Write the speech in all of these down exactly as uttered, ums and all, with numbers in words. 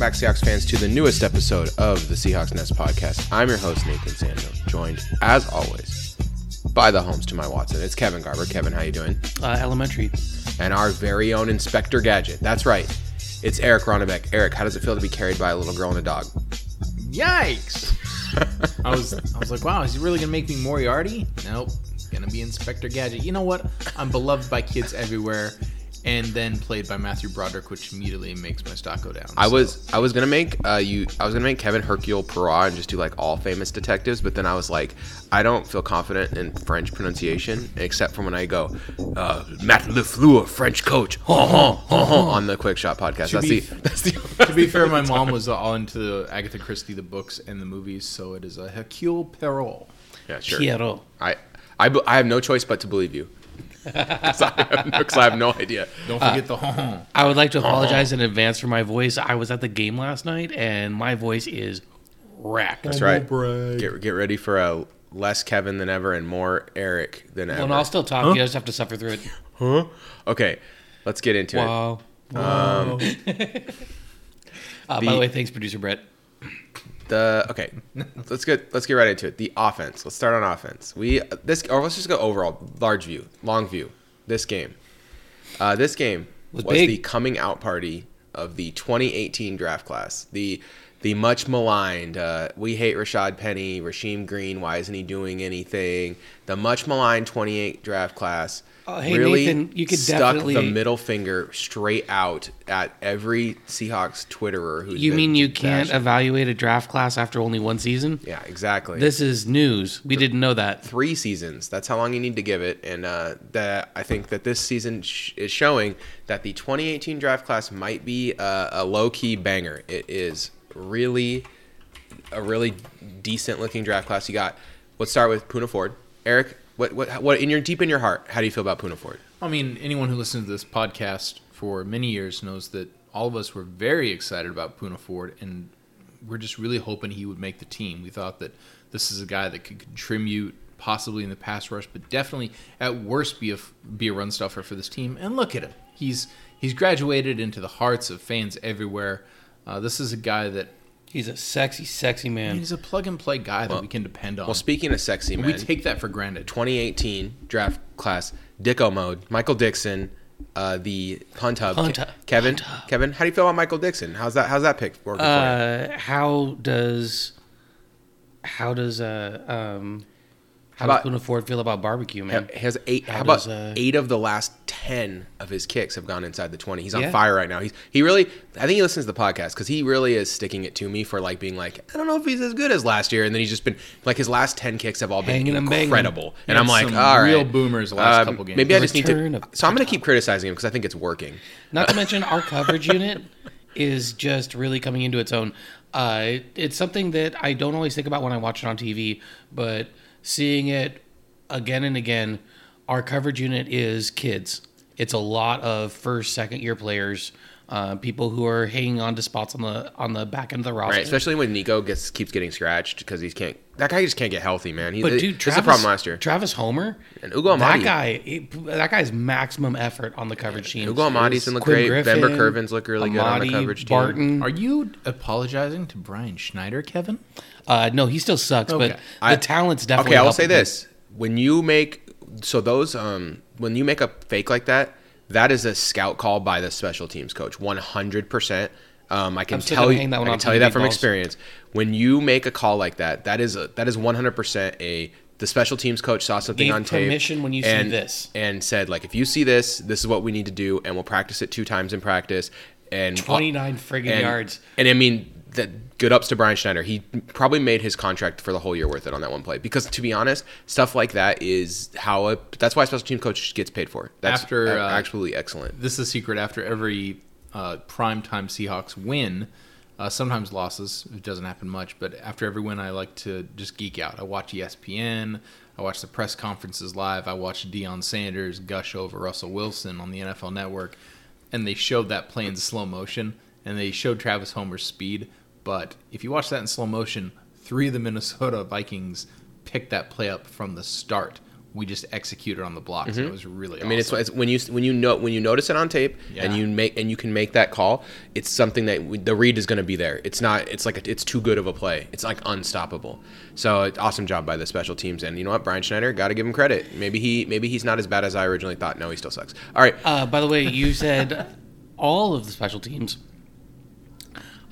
Welcome back, Seahawks fans, to the newest episode of the Seahawks Nest Podcast. I'm your host, Nathan Sando, joined, as always, by the homes to my Watson. It's Kevin Garber. Kevin, how you doing? Uh, elementary. And our very own Inspector Gadget. That's right. It's Eric Ronnebeck. Eric, how does it feel to be carried by a little girl and a dog? Yikes! I was I was like, wow, is he really going to make me Moriarty? Nope. Going to be Inspector Gadget. You know what? I'm beloved by kids everywhere. And then played by Matthew Broderick, which immediately makes my stock go down. I so. was I was gonna make uh, you I was gonna make Kevin Hercule Poirot and just do like all famous detectives, but then I was like, I don't feel confident in French pronunciation except for when I go uh, Matt LeFleur, French coach, ha, ha, ha, ha, on the Quick Shot podcast. That's be, the, that's the, that's to be fair, my mom was all into Agatha Christie, the books and the movies, so it is a Hercule Poirot. Yeah, sure. Pierrot. I I I have no choice but to believe you. Because I, I have no idea. Don't forget uh, the home. I would like to apologize in advance for my voice. I was at the game last night, and my voice is racked. That's right. Get, get ready for a less Kevin than ever and more Eric than ever. Well, and I'll still talk. Huh? You just have to suffer through it. Huh? Okay, let's get into wow. it. Wow. Um, uh, the, by the way, thanks, producer Brett. The okay, let's get let's get right into it. The offense. Let's start on offense. We this or let's just go overall, large view, long view. This game, uh, this game was, was the coming out party of the twenty eighteen draft class. The the much maligned. Uh, we hate Rashad Penny, Rasheem Green. Why isn't he doing anything? The much maligned twenty-eight draft class. Uh, hey, really, Nathan, you could stuck definitely... the middle finger straight out at every Seahawks Twitterer who's You mean you can't bashing. evaluate a draft class after only one season? Yeah, exactly. This is news. We Th- didn't know that. Three seasons. That's how long you need to give it. And uh, that I think that this season sh- is showing that the twenty eighteen draft class might be a, a low-key banger. It is really a really decent-looking draft class you got. Let's start with Poona Ford. Eric, What what what in your deep in your heart, how do you feel about Poona Ford? I mean, anyone who listens to this podcast for many years knows that all of us were very excited about Poona Ford, and we're just really hoping he would make the team. We thought that this is a guy that could contribute possibly in the pass rush, but definitely at worst be a be a run stuffer for this team. And look at him. He's he's graduated into the hearts of fans everywhere. Uh, this is a guy that He's a sexy, sexy man. He's a plug-and-play guy well, that we can depend on. Well, speaking of sexy men, we take that for granted. twenty eighteen draft class, Dicko mode, Michael Dickson, uh, the Punt Hub. Punt hub. Kevin, Punt hub. Kevin, how do you feel about Michael Dickson? How's that? How's that pick working uh, for you? How does how does uh, um, how, how does Poona Ford feel about barbecue, man? He has eight. How, how does, about uh, eight of the last ten of his kicks have gone inside the twenty. He's on yeah. fire right now. He's he really I think he listens to the podcast because he really is sticking it to me for like being like, I don't know if he's as good as last year. And then he's just been like his last ten kicks have all been Hanging incredible. And, and I'm like, all real right, boomers the last um, couple games. Maybe I just need to. So I'm going to keep criticizing him because I think it's working. Not to mention our coverage unit is just really coming into its own. Uh, it's something that I don't always think about when I watch it on T V, but seeing it again and again, our coverage unit is kids. It's a lot of first, second year players, uh, people who are hanging on to spots on the on the back end of the roster. Right, especially when Nico gets keeps getting scratched because he can't. That guy just can't get healthy, man. He, but dude, Travis, that's the problem last year. Travis Homer and Ugo Amadi. That guy, he, that guy's maximum effort on the coverage team. Ugo Amadi's in the great. Griffin, Denver Curvins look really Amadi, good on the coverage Barton. Team. Are you apologizing to Brian Schneider, Kevin? Uh, no, he still sucks, okay. but the I, talent's definitely. Okay, I will say this: when you make so those um. When you make a fake like that, that is a scout call by the special teams coach, one hundred percent. Um, I can tell you that, I can tell you that from balls. experience. When you make a call like that, that is a, that is one hundred percent a the special teams coach saw something Gave on tape. Permission when you and, see this, and said like, if you see this, this is what we need to do, and we'll practice it two times in practice. And twenty-nine friggin' and, yards. And I mean that. Good ups to Brian Schneider. He probably made his contract for the whole year worth it on that one play. Because to be honest, stuff like that is how a, that's why a special team coach gets paid for. That's after, uh, actually excellent. This is a secret. After every uh, primetime Seahawks win, uh, sometimes losses, it doesn't happen much, but after every win, I like to just geek out. I watch E S P N. I watch the press conferences live. I watch Deion Sanders gush over Russell Wilson on the N F L Network. And they showed that play in slow motion, and they showed Travis Homer's speed. But if you watch that in slow motion, three of the Minnesota Vikings picked that play up from the start we just executed on the blocks. Mm-hmm. And it was really awesome. I mean, it's, it's when you when you know when you notice it on tape, yeah. and you make and you can make that call. It's something that we, the read is going to be there. It's not. It's like a, it's too good of a play. It's like unstoppable. So awesome job by the special teams. And you know what, Brian Schneider, got to give him credit. Maybe he maybe he's not as bad as I originally thought. No, he still sucks. All right. Uh, by the way, you said all of the special teams.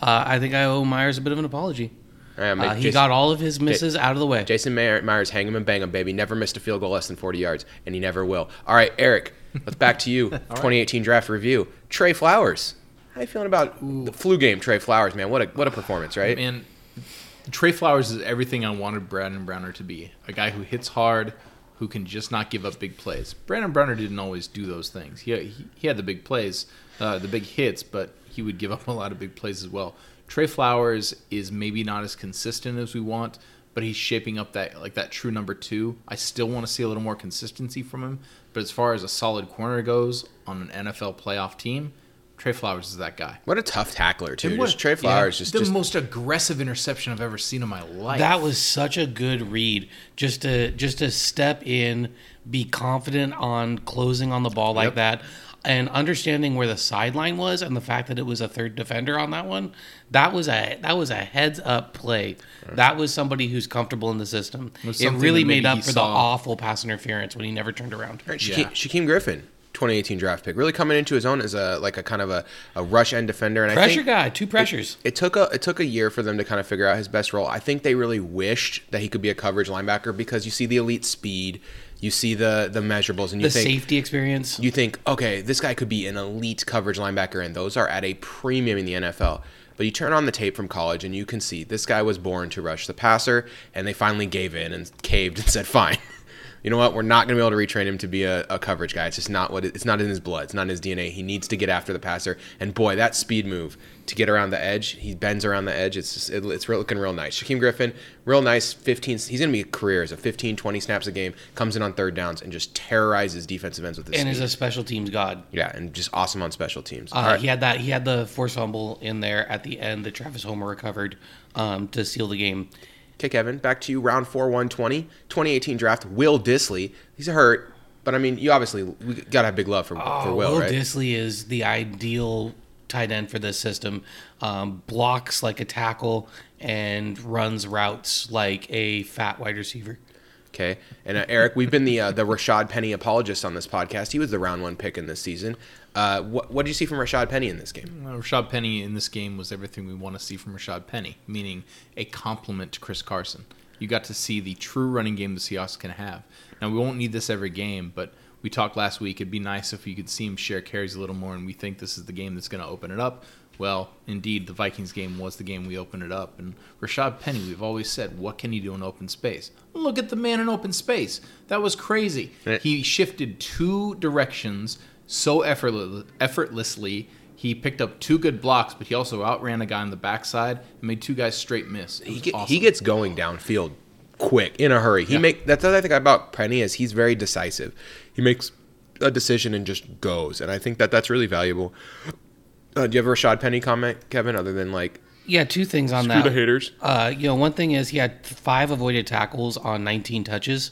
Uh, I think I owe Myers a bit of an apology. Right, uh, he Jason, got all of his misses J- out of the way. Jason Mayer, Myers, hang him and bang him, baby. Never missed a field goal less than forty yards, and he never will. All right, Eric, let's back to you. twenty eighteen right. Draft review. Tre Flowers. How are you feeling about Ooh. the flu game, Tre Flowers, man? What a what a performance, right? Man, Tre Flowers is everything I wanted Brandon Browner to be. A guy who hits hard, who can just not give up big plays. Brandon Browner didn't always do those things. He, he, he had the big plays, uh, the big hits, but he would give up a lot of big plays as well. Tre Flowers is maybe not as consistent as we want, but he's shaping up that like that true number two. I still want to see a little more consistency from him, but as far as a solid corner goes on an N F L playoff team, Tre Flowers is that guy. What a tough tackler, too. What, just Tre Flowers yeah, just the just, most aggressive interception I've ever seen in my life. That was such a good read. Just to just to step in, be confident on closing on the ball like yep. that. And understanding where the sideline was and the fact that it was a third defender on that one, that was a that was a heads-up play. Right. That was somebody who's comfortable in the system. It, it really made up for saw. the awful pass interference when he never turned around. Right, Shaquem, yeah. Shaquem Griffin, twenty eighteen draft pick, really coming into his own as a like a kind of a, a rush end defender. And pressure I think guy, two pressures. It, it took a it took a year for them to kind of figure out his best role. I think they really wished that he could be a coverage linebacker because you see the elite speed. You see the the measurables, and you the think... The safety experience. You think, okay, this guy could be an elite coverage linebacker, and those are at a premium in the N F L. But you turn on the tape from college, and you can see this guy was born to rush the passer, and they finally gave in and caved and said, fine. You know what? We're not going to be able to retrain him to be a, a coverage guy. It's just not what it, it's not in his blood. It's not in his D N A. He needs to get after the passer. And boy, that speed move to get around the edge. He bends around the edge. It's just, it, it's real, looking real nice. Shaquem Griffin, real nice. fifteen. He's going to be a career as a fifteen, twenty snaps a game. Comes in on third downs and just terrorizes defensive ends with his. And speed. Is a special teams god. Yeah, and just awesome on special teams. Uh, All right. He had that. He had the forced fumble in there at the end that Travis Homer recovered um, to seal the game. Okay, Kevin, back to you. Round four, one twenty, twenty eighteen draft, Will Dissly. He's hurt, but, I mean, you obviously we got to have big love for, oh, for Will, Will, right? Will Dissly is the ideal tight end for this system. Um, blocks like a tackle and runs routes like a fat wide receiver. Okay, and uh, Eric, we've been the uh, the Rashad Penny apologist on this podcast. He was the round one pick in this season. Uh, what, what did you see from Rashad Penny in this game? Uh, Rashad Penny in this game was everything we want to see from Rashad Penny, meaning a compliment to Chris Carson. You got to see the true running game the Seahawks can have. Now, we won't need this every game, but we talked last week. It'd be nice if you could see him share carries a little more, and we think this is the game that's going to open it up. Well, indeed, the Vikings game was the game we opened it up. And Rashad Penny, we've always said, what can he do in open space? Look at the man in open space. That was crazy. He shifted two directions so effortless, effortlessly. He picked up two good blocks, but he also outran a guy on the backside and made two guys straight miss. He, get, awesome. he gets going downfield quick, in a hurry. He yeah. make That's what I think about Penny is he's very decisive. He makes a decision and just goes. And I think that that's really valuable. Uh, do you have a Rashad Penny comment, Kevin, other than like... Yeah, two things on that. Screw the haters. Uh, you know, one thing is he had five avoided tackles on nineteen touches.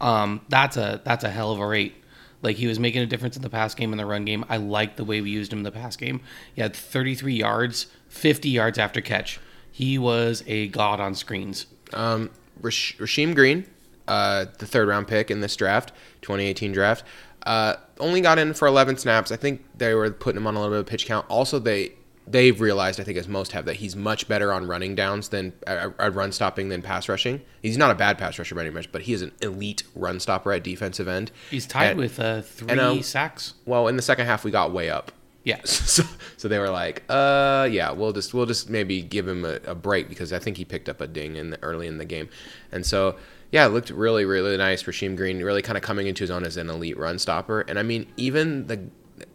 Um, that's a that's a hell of a rate. Like, he was making a difference in the pass game and the run game. I like the way we used him in the pass game. He had thirty-three yards, fifty yards after catch. He was a god on screens. Um, Rash- Rasheem Green, uh, the third-round pick in this draft, twenty eighteen draft, Uh, only got in for eleven snaps. I think they were putting him on a little bit of pitch count. Also, they, they've realized, I think as most have, that he's much better on running downs than uh, uh, run stopping than pass rushing. He's not a bad pass rusher by any measure, but he is an elite run stopper at defensive end. He's tied and, with uh, three and, uh, sacks. Well, in the second half, we got way up. Yeah. So, so they were like, uh, yeah, we'll just we'll just maybe give him a, a break because I think he picked up a ding in the, early in the game. And so... Yeah, it looked really, really nice. Rasheem Green really kind of coming into his own as an elite run stopper. And, I mean, even the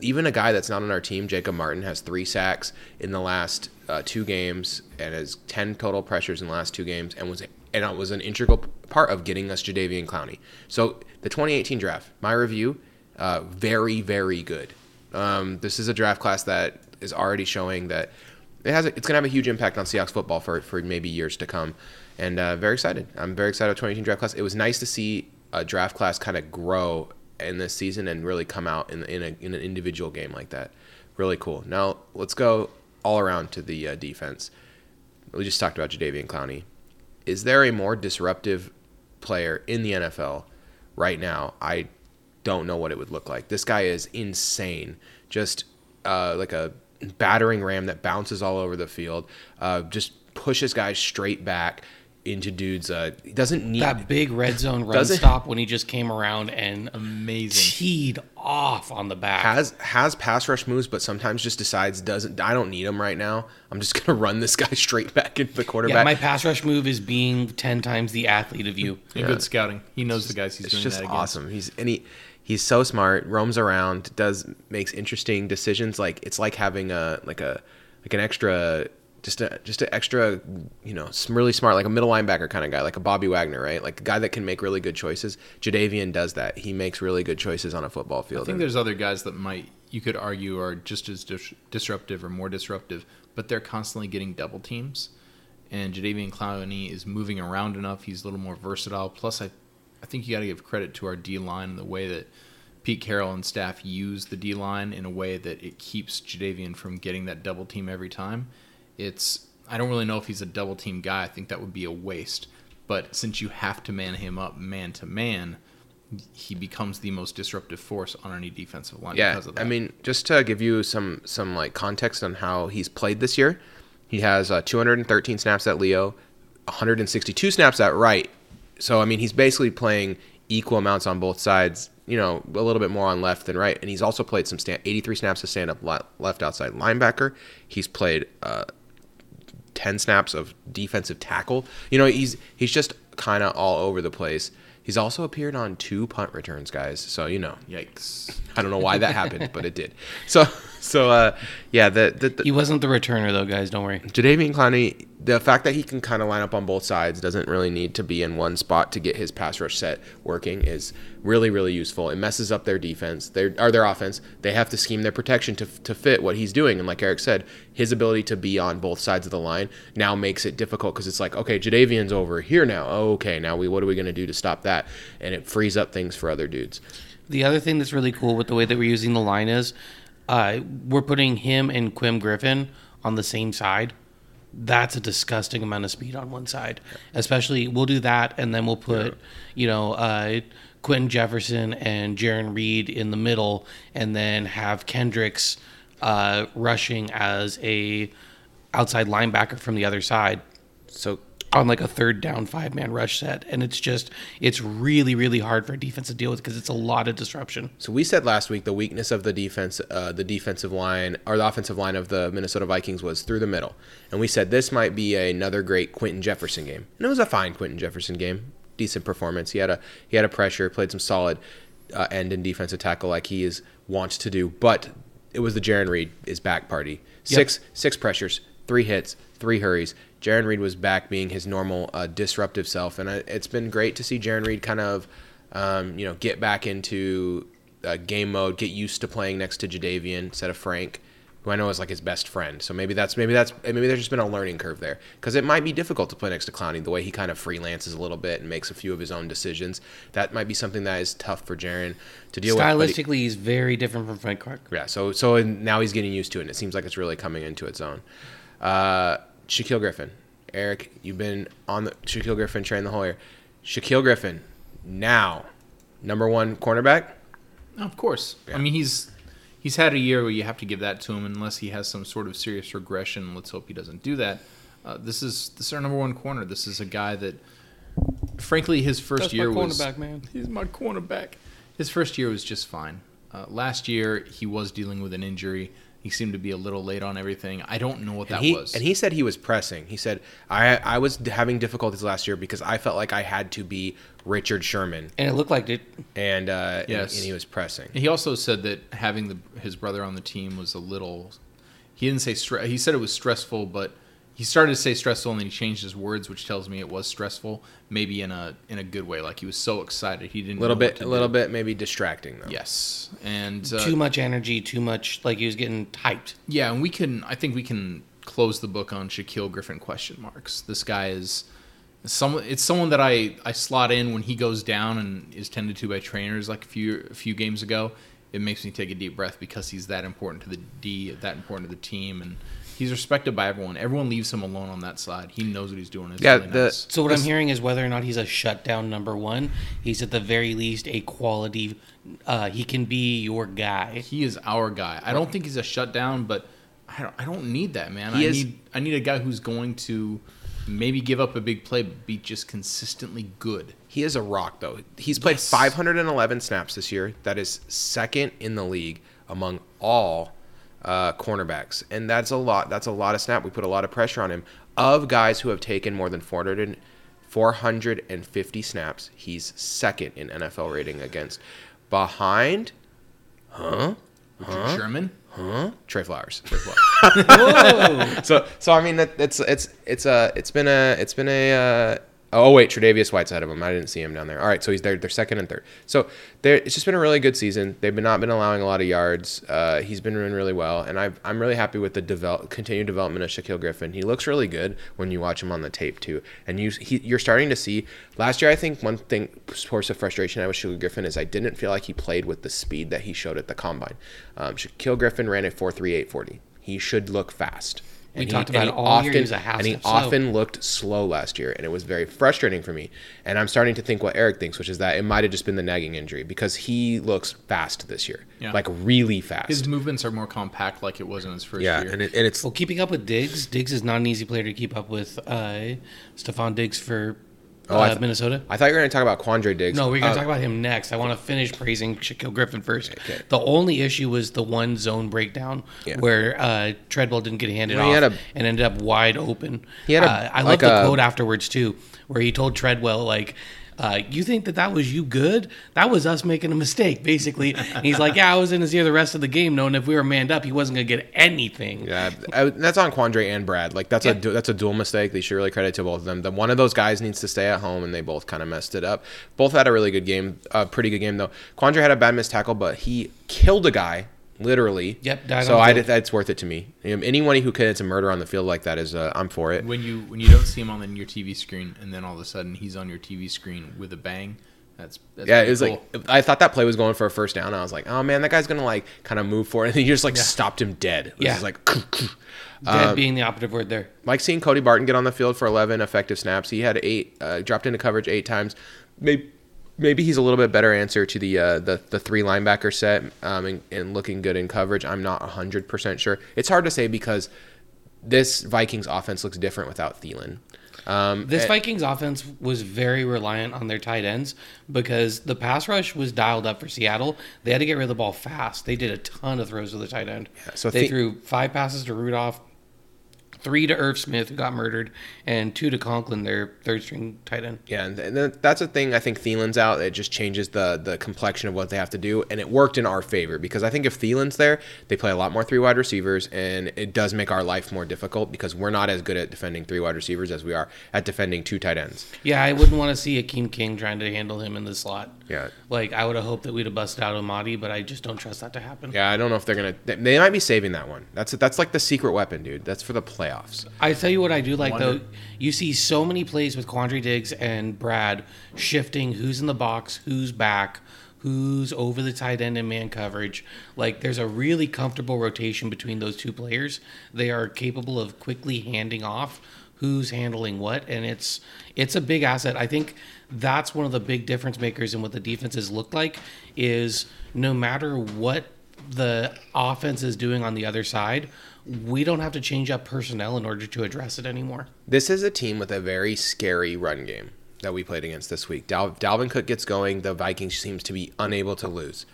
even a guy that's not on our team, Jacob Martin, has three sacks in the last uh, two games and has ten total pressures in the last two games and was and it was an integral part of getting us Jadeveon Clowney. So the twenty eighteen draft, my review, uh, very, very good. Um, this is a draft class that is already showing that it has a, it's going to have a huge impact on Seahawks football for for maybe years to come. And uh, very excited. I'm very excited about twenty eighteen draft class. It was nice to see uh, draft class kind of grow in this season and really come out in in, a, in an individual game like that. Really cool. Now let's go all around to the uh, defense. We just talked about Jadeveon Clowney. Is there a more disruptive player in the N F L right now? I don't know what it would look like. This guy is insane. Just uh, like a battering ram that bounces all over the field. Uh, just pushes guys straight back into dudes. Uh, he doesn't need that big red zone run stop when he just came around and amazing teed off on the back. Has has pass rush moves, but sometimes just decides doesn't. I don't need him right now. I'm just gonna run this guy straight back into the quarterback. Yeah, my pass rush move is being ten times the athlete of you. Yeah. Good scouting. He knows the guys he's doing that against. It's just awesome. He's and he, he's so smart. Roams around. Does makes interesting decisions. Like it's like having a like a like an extra. Just a, just an extra, you know, really smart, like a middle linebacker kind of guy, like a Bobby Wagner, right? Like a guy that can make really good choices. Jadeveon does that. He makes really good choices on a football field. I think there's other guys that might, you could argue, are just as dis- disruptive or more disruptive, but they're constantly getting double teams. And Jadeveon Clowney is moving around enough. He's a little more versatile. Plus, I, I think you got to give credit to our D-line and the way that Pete Carroll and staff use the D-line in a way that it keeps Jadeveon from getting that double team every time. It's I don't really know if he's a double team guy. I think that would be a waste. But since you have to man him up man to man, he becomes the most disruptive force on any defensive line yeah, because of that. I mean, just to give you some some like context on how he's played this year, he has uh, two hundred thirteen snaps at Leo, one hundred sixty-two snaps at right. So I mean, he's basically playing equal amounts on both sides. You know, a little bit more on left than right, and he's also played some stand eighty-three snaps to stand up left outside linebacker. He's played. Uh, ten snaps of defensive tackle. You know, he's he's just kind of all over the place. He's also appeared on two punt returns, guys. So, you know, yikes. I don't know why that happened, but it did. So, so uh, yeah. The, the, the, he wasn't the returner, though, guys. Don't worry. Jadeveon Clowney, the fact that he can kind of line up on both sides, doesn't really need to be in one spot to get his pass rush set working, is really, really useful. It messes up their defense, their or their offense. They have to scheme their protection to to fit what he's doing. And like Eric said, his ability to be on both sides of the line now makes it difficult because it's like, okay, Jadeveon's over here now. Oh, okay, now we what are we going to do to stop that? That, and it frees up things for other dudes. The other thing that's really cool with the way that we're using the line is uh, we're putting him and Shaquem Griffin on the same side. That's a disgusting amount of speed on one side. Especially, we'll do that, and then we'll put, yeah. you know, uh, Quinton Jefferson and Jarran Reed in the middle, and then have Kendricks uh, rushing as a outside linebacker from the other side. So. On like a third down five man rush set, and it's just it's really really hard for a defense to deal with because it's a lot of disruption. So we said last week the weakness of the defense, uh, the defensive line or the offensive line of the Minnesota Vikings was through the middle, and we said this might be another great Quinton Jefferson game, and it was a fine Quinton Jefferson game, decent performance. He had a he had a pressure, played some solid uh, end and defensive tackle like he is wants to do, but it was the Jarran Reed is back party. Six yep. six pressures, three hits, three hurries. Jarran Reed was back being his normal uh, disruptive self, and I, it's been great to see Jarran Reed kind of, um, you know, get back into uh, game mode, get used to playing next to Jadeveon instead of Frank, who I know is like his best friend. So maybe that's maybe that's maybe there's just been a learning curve there because it might be difficult to play next to Clowney the way he kind of freelances a little bit and makes a few of his own decisions. That might be something that is tough for Jarran to deal with. Stylistically, he, he's very different from Frank Clark. Yeah, so so now he's getting used to it, and it seems like it's really coming into its own. Uh, Shaquille Griffin, Eric, you've been on the Shaquille Griffin train the whole year. Shaquille Griffin, now number one cornerback. Of course, yeah. I mean he's he's had a year where you have to give that to him unless he has some sort of serious regression. Let's hope he doesn't do that. Uh, this is this is our number one corner. This is a guy that, frankly, his first That's year my was cornerback man. He's my cornerback. His first year was just fine. Uh, last year he was dealing with an injury. He seemed to be a little late on everything. I don't know what that and he, was. And he said he was pressing. He said, I I was having difficulties last year because I felt like I had to be Richard Sherman. And it looked like it. And, uh, yes. and, and he was pressing. And he also said that having the, his brother on the team was a little... He didn't say... Stre- he said it was stressful, but he started to say stressful and then he changed his words, which tells me it was stressful, maybe in a in a good way. Like he was so excited he didn't little know bit, what to A little do. bit maybe distracting though. Yes. And uh, too much energy, too much like he was getting hyped. Yeah, and we can I think we can close the book on Shaquille Griffin question marks. This guy is some it's someone that I, I slot in when he goes down and is tended to by trainers like a few a few games ago. It makes me take a deep breath because he's that important to the D, that important to the team, and he's respected by everyone. Everyone leaves him alone on that side. He knows what he's doing. It's yeah, really the, nice. So what I'm hearing is whether or not he's a shutdown number one, he's at the very least a quality. Uh, he can be your guy. He is our guy. I don't think he's a shutdown, but I don't, I don't need that, man. He I is, need I need a guy who's going to maybe give up a big play, but be just consistently good. He is a rock, though. He's played yes. five hundred eleven snaps this year. That is second in the league among all uh, cornerbacks, and that's a lot. That's a lot of snap. We put a lot of pressure on him. Of guys who have taken more than four hundred fifty snaps, he's second in N F L rating against. Behind, huh? huh? German. Huh? Tre Flowers. Tre Flowers. Whoa. So, so I mean, that, it's it's it's a uh, it's been a it's been a. Uh, oh wait, Tre'Davious White's ahead of him. I didn't see him down there. All right, so he's there. They're second and third. So it's just been a really good season. They've been not been allowing a lot of yards. Uh, he's been doing really well, and I've, I'm really happy with the develop, continued development of Shaquille Griffin. He looks really good when you watch him on the tape too, and you he, you're starting to see. Last year, I think one thing source of frustration I with Shaquille Griffin is I didn't feel like he played with the speed that he showed at the combine. Um, Shaquille Griffin ran a four three eight forty. He should look fast. And we he, talked about it all often, year. He was a half and he often slow. looked slow last year, and it was very frustrating for me. And I'm starting to think what Eric thinks, which is that it might have just been the nagging injury because he looks fast this year, yeah. like really fast. His movements are more compact, like it was in his first yeah, year. Yeah, and, it, and it's well keeping up with Diggs. Diggs is not an easy player to keep up with. Uh, Stephon Diggs for uh, oh, I th- Minnesota. I thought you were going to talk about Quandre Diggs. No, we're going to uh, talk about him next. I want to finish praising Shaquille Griffin first. Okay. The only issue was the one zone breakdown yeah. where uh, Treadwell didn't get handed well, off a, and ended up wide open. He had a, uh, I like love the a, quote afterwards, too, where he told Treadwell, like, uh, you think that that was you good? That was us making a mistake, basically. And he's like, yeah, I was in his ear the rest of the game, knowing if we were manned up, he wasn't going to get anything. Yeah, I, that's on Quandre and Brad. Like, that's, yeah. a, that's a dual mistake. They should really credit to both of them. The, one of those guys needs to stay at home, and they both kind of messed it up. Both had a really good game, a pretty good game, though. Quandre had a bad missed tackle, but he killed a guy. Literally. Yep. Died so on I did, that's worth it to me. Anyone who commits a murder on the field like that is, uh, I'm for it. When you when you don't see him on the, your T V screen, and then all of a sudden he's on your T V screen with a bang. That's, that's yeah. It was cool. Like I thought that play was going for a first down. And I was like, oh man, that guy's gonna like kind of move forward, and then you just like yeah. stopped him dead. It was yeah. like dead um, being the operative word there. Like seeing Cody Barton get on the field for eleven effective snaps. He had eight uh, dropped into coverage eight times. Maybe. Maybe he's a little bit better answer to the uh, the, the three linebacker set um, and, and looking good in coverage. I'm not one hundred percent sure. It's hard to say because this Vikings offense looks different without Thielen. Um, this and, Vikings offense was very reliant on their tight ends because the pass rush was dialed up for Seattle. They had to get rid of the ball fast. They did a ton of throws to the tight end. Yeah, so They th- threw five passes to Rudolph, three to Irv Smith, who got murdered, and two to Conklin, their third-string tight end. Yeah, and th- that's the thing. I think Thielen's out. It just changes the the complexion of what they have to do, and it worked in our favor because I think if Thielen's there, they play a lot more three-wide receivers, and it does make our life more difficult because we're not as good at defending three-wide receivers as we are at defending two tight ends. Yeah, I wouldn't want to see Akeem King trying to handle him in the slot. Yeah. Like, I would have hoped that we'd have busted out Amadi, but I just don't trust that to happen. Yeah, I don't know if they're going to – they might be saving that one. That's that's like the secret weapon, dude. That's for the playoffs. I tell you what I do like, Wonder. though. You see so many plays with Quandre Diggs and Brad shifting who's in the box, who's back, who's over the tight end and man coverage. Like, there's a really comfortable rotation between those two players. They are capable of quickly handing off who's handling what, and it's it's a big asset. I think that's one of the big difference makers in what the defenses look like is no matter what the offense is doing on the other side, we don't have to change up personnel in order to address it anymore. This is a team with a very scary run game that we played against this week. Dal- Dalvin Cook gets going. The Vikings seems to be unable to lose.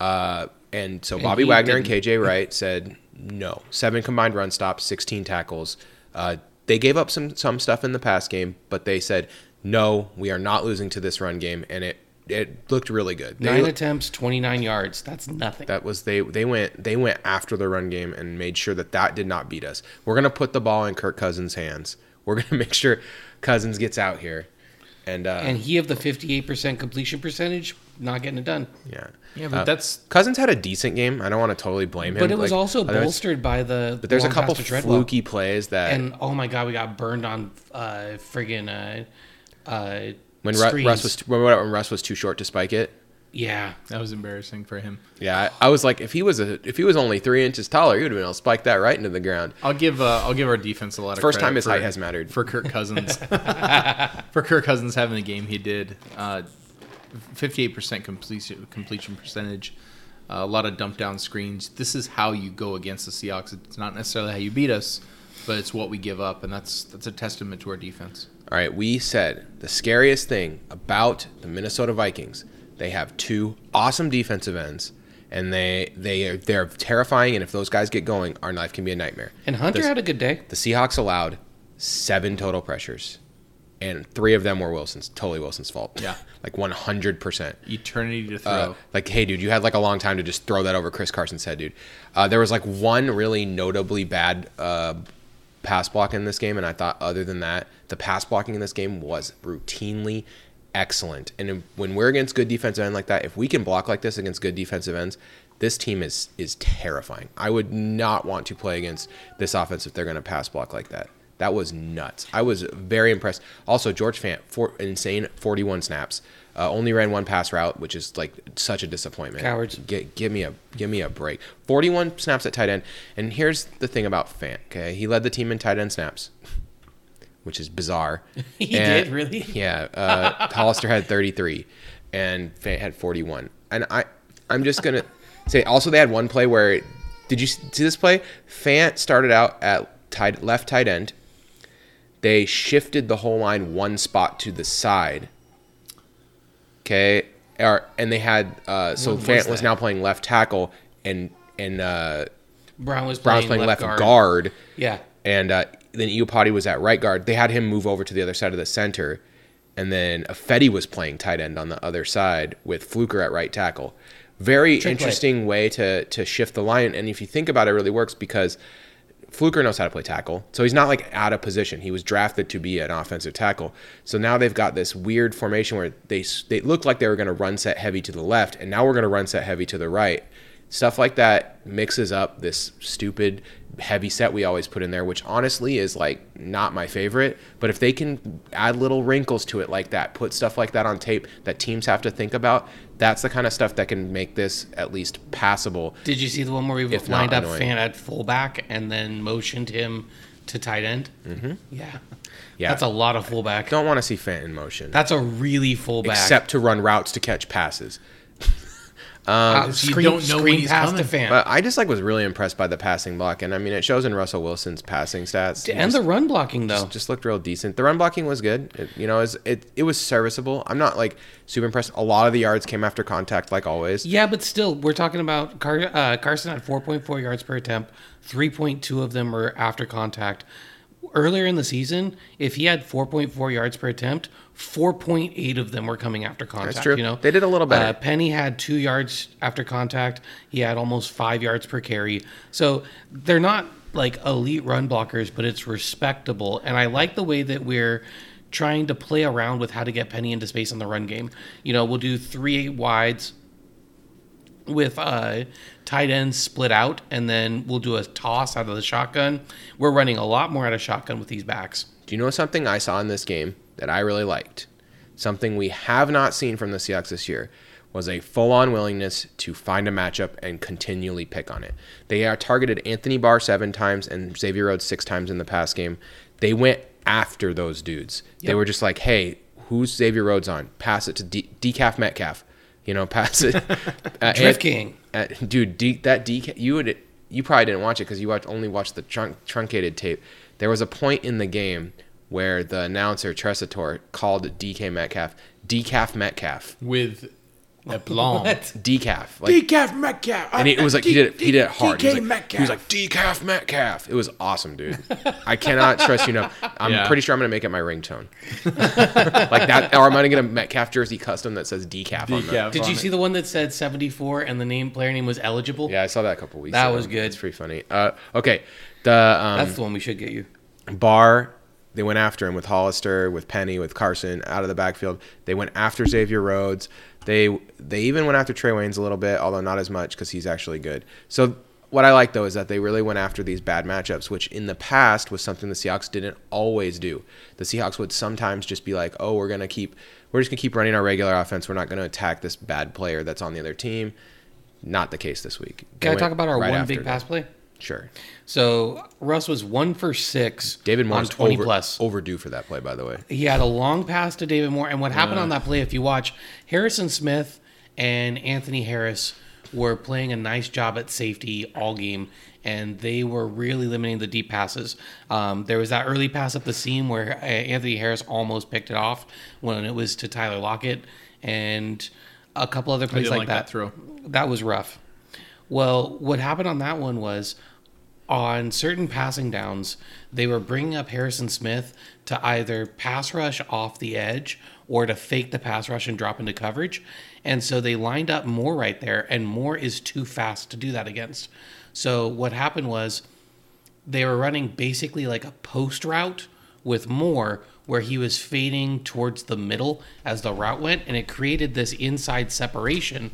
Uh, and so Bobby and Wagner didn't. and K J Wright said no. Seven combined run stops, sixteen tackles. Uh, they gave up some, some stuff in the pass game, but they said, no, we are not losing to this run game, and it It looked really good. They Nine looked, attempts, twenty-nine yards. That's nothing. That was they. They went. They went after the run game and made sure that that did not beat us. We're gonna put the ball in Kirk Cousins' hands. We're gonna make sure Cousins gets out here, and uh, and he of the fifty-eight percent completion percentage, not getting it done. Yeah, yeah, but uh, that's Cousins had a decent game. I don't want to totally blame him, but it was like, also bolstered by the. But there's a couple fluky plays that, and oh my god, we got burned on uh, friggin'. Uh, uh, when Ru- Russ was when Russ was too short to spike it. Yeah, that was embarrassing for him. Yeah, I, I was like, if he was a, if he was only three inches taller, he would have been able to spike that right into the ground. I'll give uh, I'll give our defense a lot of first credit time his for, height has mattered for Kirk Cousins. For Kirk Cousins having the game he did, uh, fifty-eight percent completion completion percentage, uh, a lot of dump down screens. This is how you go against the Seahawks. It's not necessarily how you beat us, but it's what we give up, and that's that's a testament to our defense. All right, we said the scariest thing about the Minnesota Vikings. They have two awesome defensive ends, and they they are, they're terrifying. And if those guys get going, our life can be a nightmare. And Hunter the, had a good day. The Seahawks allowed seven total pressures, and three of them were Wilson's. Totally Wilson's fault. Yeah, like one hundred percent. Eternity to throw. Uh, like, hey, dude, you had like a long time to just throw that over Chris Carson's head, dude. Uh, there was like one really notably bad uh, pass block in this game, and I thought other than that, the pass blocking in this game was routinely excellent. And when we're against good defensive end like that, if we can block like this against good defensive ends, this team is is terrifying. I would not want to play against this offense if they're going to pass block like that. That was nuts. I was very impressed. Also, George Fant, for, insane forty-one snaps, uh, only ran one pass route, which is like such a disappointment. Cowards. Get, give me a give me a break. forty-one snaps at tight end. And here's the thing about Fant. Okay, he led the team in tight end snaps. Which is bizarre. He and, did, really? Yeah. Uh, Hollister had thirty-three, and Fant had forty-one. And I, I'm just going to say, also they had one play where, did you see this play? Fant started out at tight, left tight end. They shifted the whole line one spot to the side. Okay. Or, and they had, uh, so what Fant was, was now playing left tackle, and and uh, Brown was Brown playing, playing left, left guard. guard. Yeah. And uh, then Iupati was at right guard. They had him move over to the other side of the center. And then Effetti was playing tight end on the other side with Fluker at right tackle. Very Trick interesting play. way to to shift the line. And if you think about it, it really works because Fluker knows how to play tackle. So he's not like out of position. He was drafted to be an offensive tackle. So now they've got this weird formation where they they looked like they were going to run set heavy to the left. And now we're going to run set heavy to the right. Stuff like that mixes up this stupid heavy set we always put in there, which honestly is like not my favorite. But if they can add little wrinkles to it like that, put stuff like that on tape that teams have to think about, that's the kind of stuff that can make this at least passable. Did you see the one where we lined up Fant at fullback and then motioned him to tight end? Mm-hmm. Yeah. Yeah. That's a lot of fullback. I don't want to see Fant in motion. That's a really fullback. Except to run routes to catch passes. Um, you screen, don't know when he's coming. To Fant. But I just like was really impressed by the passing block, and I mean it shows in Russell Wilson's passing stats. And just, the run blocking though, just, just looked real decent. The run blocking was good. It, you know, it was, it it was serviceable. I'm not like super impressed. A lot of the yards came after contact, like always. Yeah, but still, we're talking about Car- uh, Carson had four point four yards per attempt. three point two of them were after contact. Earlier in the season, if he had four point four yards per attempt, four point eight of them were coming after contact. That's true. You know? They did a little better. Uh, Penny had two yards after contact. He had almost five yards per carry. So they're not like elite run blockers, but it's respectable. And I like the way that we're trying to play around with how to get Penny into space on the run game. You know, we'll do three eight wides with uh, tight ends split out, and then we'll do a toss out of the shotgun. We're running a lot more out of shotgun with these backs. Do you know something I saw in this game that I really liked? Something we have not seen from the Seahawks this year was a full-on willingness to find a matchup and continually pick on it. They are targeted Anthony Barr seven times and Xavier Rhodes six times in the pass game. They went after those dudes. Yep. They were just like, hey, who's Xavier Rhodes on? Pass it to D- Decaf Metcalf. You know, pass it. uh, Drift King. Uh, dude, D, that D K, you would, you probably didn't watch it because you watched, only watched the trun- truncated tape. There was a point in the game where the announcer, Tressator, called D K Metcalf, Decaf Metcalf. With a blonde. Decaf. Like, Decaf Metcalf. And it was like, D- he, did it, he did it hard. D K he, was like, Metcalf. he was like, Decaf Metcalf. It was awesome, dude. I cannot stress you enough. I'm yeah. pretty sure I'm going to make it my ringtone. Like that, or I'm going to get a Metcalf jersey custom that says Decaf, Decaf on that. Did you see the one that said seventy-four and the name player name was eligible? Yeah, I saw that a couple weeks that ago. That was good. It's pretty funny. Uh, okay. the um, That's the one we should get you. Bar. They went after him with Hollister, with Penny, with Carson out of the backfield. They went after Xavier Rhodes. They they even went after Trey Waynes a little bit, although not as much because he's actually good. So What I like, though, is that they really went after these bad matchups, which in the past was something the Seahawks didn't always do. The Seahawks would sometimes just be like, oh, we're going to keep – we're just going to keep running our regular offense. We're not going to attack this bad player that's on the other team. Not the case this week. They Can I talk about our right one big pass that. play? Sure. So, Russ was one for six David Moore's on twenty over, plus. Overdue for that play, by the way. He had a long pass to David Moore. And what happened uh, on that play, if you watch, Harrison Smith and Anthony Harris were playing a nice job at safety all game, and they were really limiting the deep passes. Um, there was that early pass up the seam where Anthony Harris almost picked it off when it was to Tyler Lockett, and a couple other plays like, like that. that throw. That was rough. Well, what happened on that one was, on certain passing downs, they were bringing up Harrison Smith to either pass rush off the edge or to fake the pass rush and drop into coverage. And so they lined up Moore right there, and Moore is too fast to do that against. So what happened was they were running basically like a post route with Moore where he was fading towards the middle as the route went, and it created this inside separation,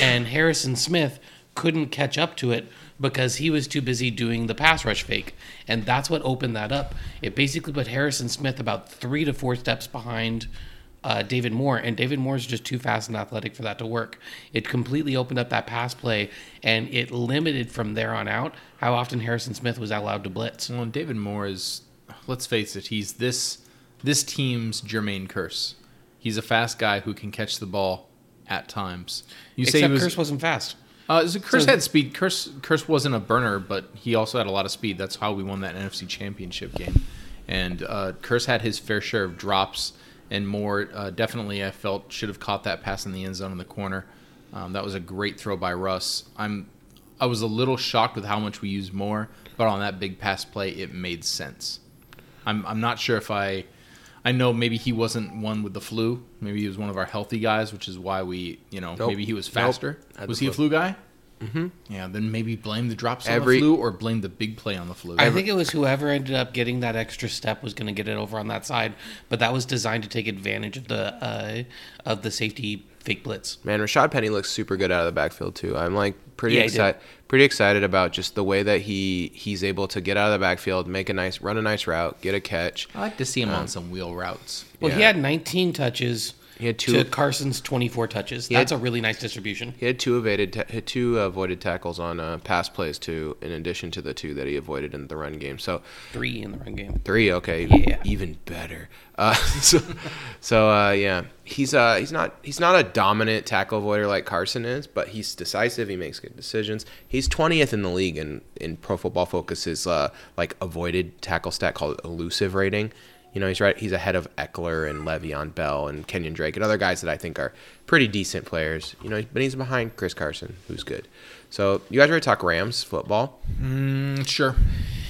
and Harrison Smith couldn't catch up to it because he was too busy doing the pass rush fake. And that's what opened that up. It basically put Harrison Smith about three to four steps behind Uh, David Moore, and David Moore's just too fast and athletic for that to work. It completely opened up that pass play, and it limited from there on out how often Harrison Smith was allowed to blitz. Well, and David Moore is, let's face it, he's this this team's Jermaine Kearse. He's a fast guy who can catch the ball at times. You Except say he was, Kearse wasn't fast. Uh, so Kearse so, had speed. Kearse, Kearse wasn't a burner, but he also had a lot of speed. That's how we won that N F C Championship game. And uh, Kearse had his fair share of drops. And Moore uh, definitely, I felt, should have caught that pass in the end zone in the corner. Um, that was a great throw by Russ. I'm, I was a little shocked with how much we used Moore, but on that big pass play, it made sense. I'm, I'm not sure if I, I know maybe he wasn't one with the flu. Maybe he was one of our healthy guys, which is why we, you know, nope. maybe he was faster. Nope. Was he a flu guy? Mm-hmm. Yeah, then maybe blame the drops Every, on the flu or blame the big play on the flu. I think it was whoever ended up getting that extra step was going to get it over on that side, but that was designed to take advantage of the uh, of the safety fake blitz. Man, Rashad Penny looks super good out of the backfield too. I'm like pretty yeah, excited, pretty excited about just the way that he he's able to get out of the backfield, make a nice run, a nice route, get a catch. I like to see him um, on some wheel routes. Well, yeah. He had nineteen touches. He had two to Carson's twenty-four touches. That's had, a really nice distribution. He had two evaded, ta- had two avoided tackles on uh, pass plays too, in addition to the two that he avoided in the run game. So three in the run game. Three, okay, yeah, even better. Uh, so, so uh, yeah, he's uh, he's not he's not a dominant tackle avoider like Carson is, but he's decisive. He makes good decisions. He's twentieth in the league in, in Pro Football Focus's uh, like avoided tackle stat called elusive rating. You know, he's right. He's ahead of Eckler and Le'Veon Bell and Kenyon Drake and other guys that I think are pretty decent players. You know, but he's behind Chris Carson, who's good. So you guys ready to talk Rams football? Mm, sure.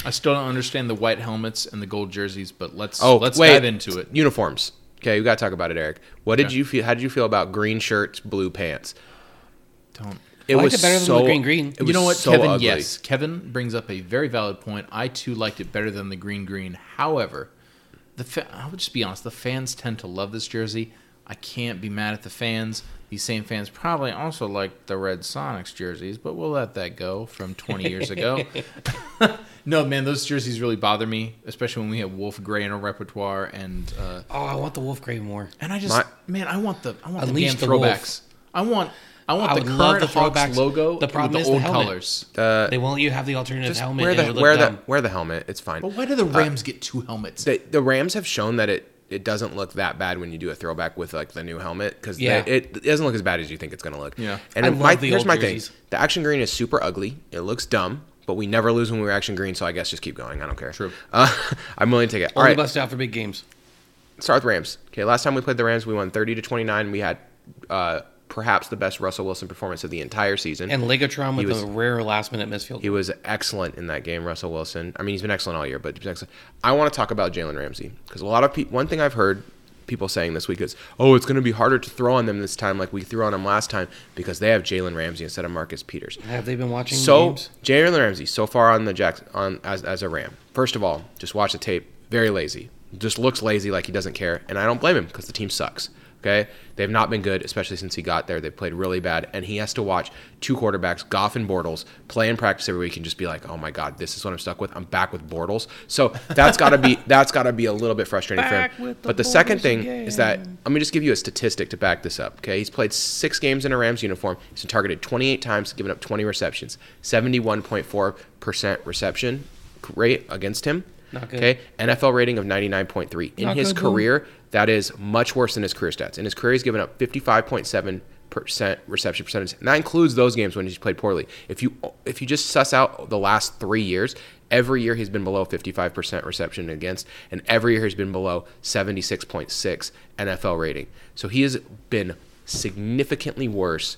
I still don't understand the white helmets and the gold jerseys, but let's oh, let's wait, dive into it. Uniforms. Okay, we got to talk about it, Eric. What okay. did you feel? How did you feel about green shirts, blue pants? Don't. It I liked was it better than so, the green green. You know what, so Kevin? Ugly. Yes, Kevin brings up a very valid point. I too liked it better than the green green. However. The fa- I'll just be honest. The fans tend to love this jersey. I can't be mad at the fans. These same fans probably also like the Red Sonics jerseys, but we'll let that go from twenty years ago. No, man, those jerseys really bother me, especially when we have wolf gray in our repertoire. And uh, oh, I want the wolf gray more. And I just, My- man, I want the I want the damn throwbacks. The I want. I want I the current the Hawks logo the with the old the colors. Uh, they won't let you have the alternative helmet. Wear the, wear, the, wear the helmet. It's fine. But why do the Rams uh, get two helmets? The, the Rams have shown that it, it doesn't look that bad when you do a throwback with like the new helmet because yeah. it, it doesn't look as bad as you think it's going to look. Yeah. And I love my, the here's old my jerseys. Thing. The action green is super ugly. It looks dumb, but we never lose when we were action green, so I guess just keep going. I don't care. True. Uh, I'm willing to take it. All Only right. bust out for big games. Start with Rams. Okay, last time we played the Rams, we won thirty to twenty-nine. We had... Uh, perhaps the best Russell Wilson performance of the entire season. And Ligatron with was, a rare last-minute missed field goal. He was excellent in that game, Russell Wilson. I mean, he's been excellent all year, but he's excellent. I want to talk about Jalen Ramsey because a lot of pe- one thing I've heard people saying this week is, oh, it's going to be harder to throw on them this time like we threw on them last time because they have Jalen Ramsey instead of Marcus Peters. Have they been watching so, games? So, Jalen Ramsey, so far on the Jacks, on as, as a Ram, first of all, just watch the tape, very lazy. Just looks lazy like he doesn't care, and I don't blame him because the team sucks. Okay, they've not been good, especially since he got there. They played really bad, and he has to watch two quarterbacks, Goff and Bortles, play in practice every week and just be like, "Oh my God, this is what I'm stuck with. I'm back with Bortles." So that's gotta be that's gotta be a little bit frustrating back for him. The but the Bortles second thing again. is that let me just give you a statistic to back this up. Okay, he's played six games in a Rams uniform. He's been targeted twenty-eight times, given up twenty receptions, seventy-one point four percent reception rate against him. Not good. Okay, N F L rating of ninety-nine point three. In Not his good, career, that is much worse than his career stats. In his career, he's given up fifty-five point seven percent reception percentage, and that includes those games when he's played poorly. If you if you just suss out the last three years, every year he's been below fifty-five percent reception against, and every year he's been below seventy-six point six N F L rating. So he has been significantly worse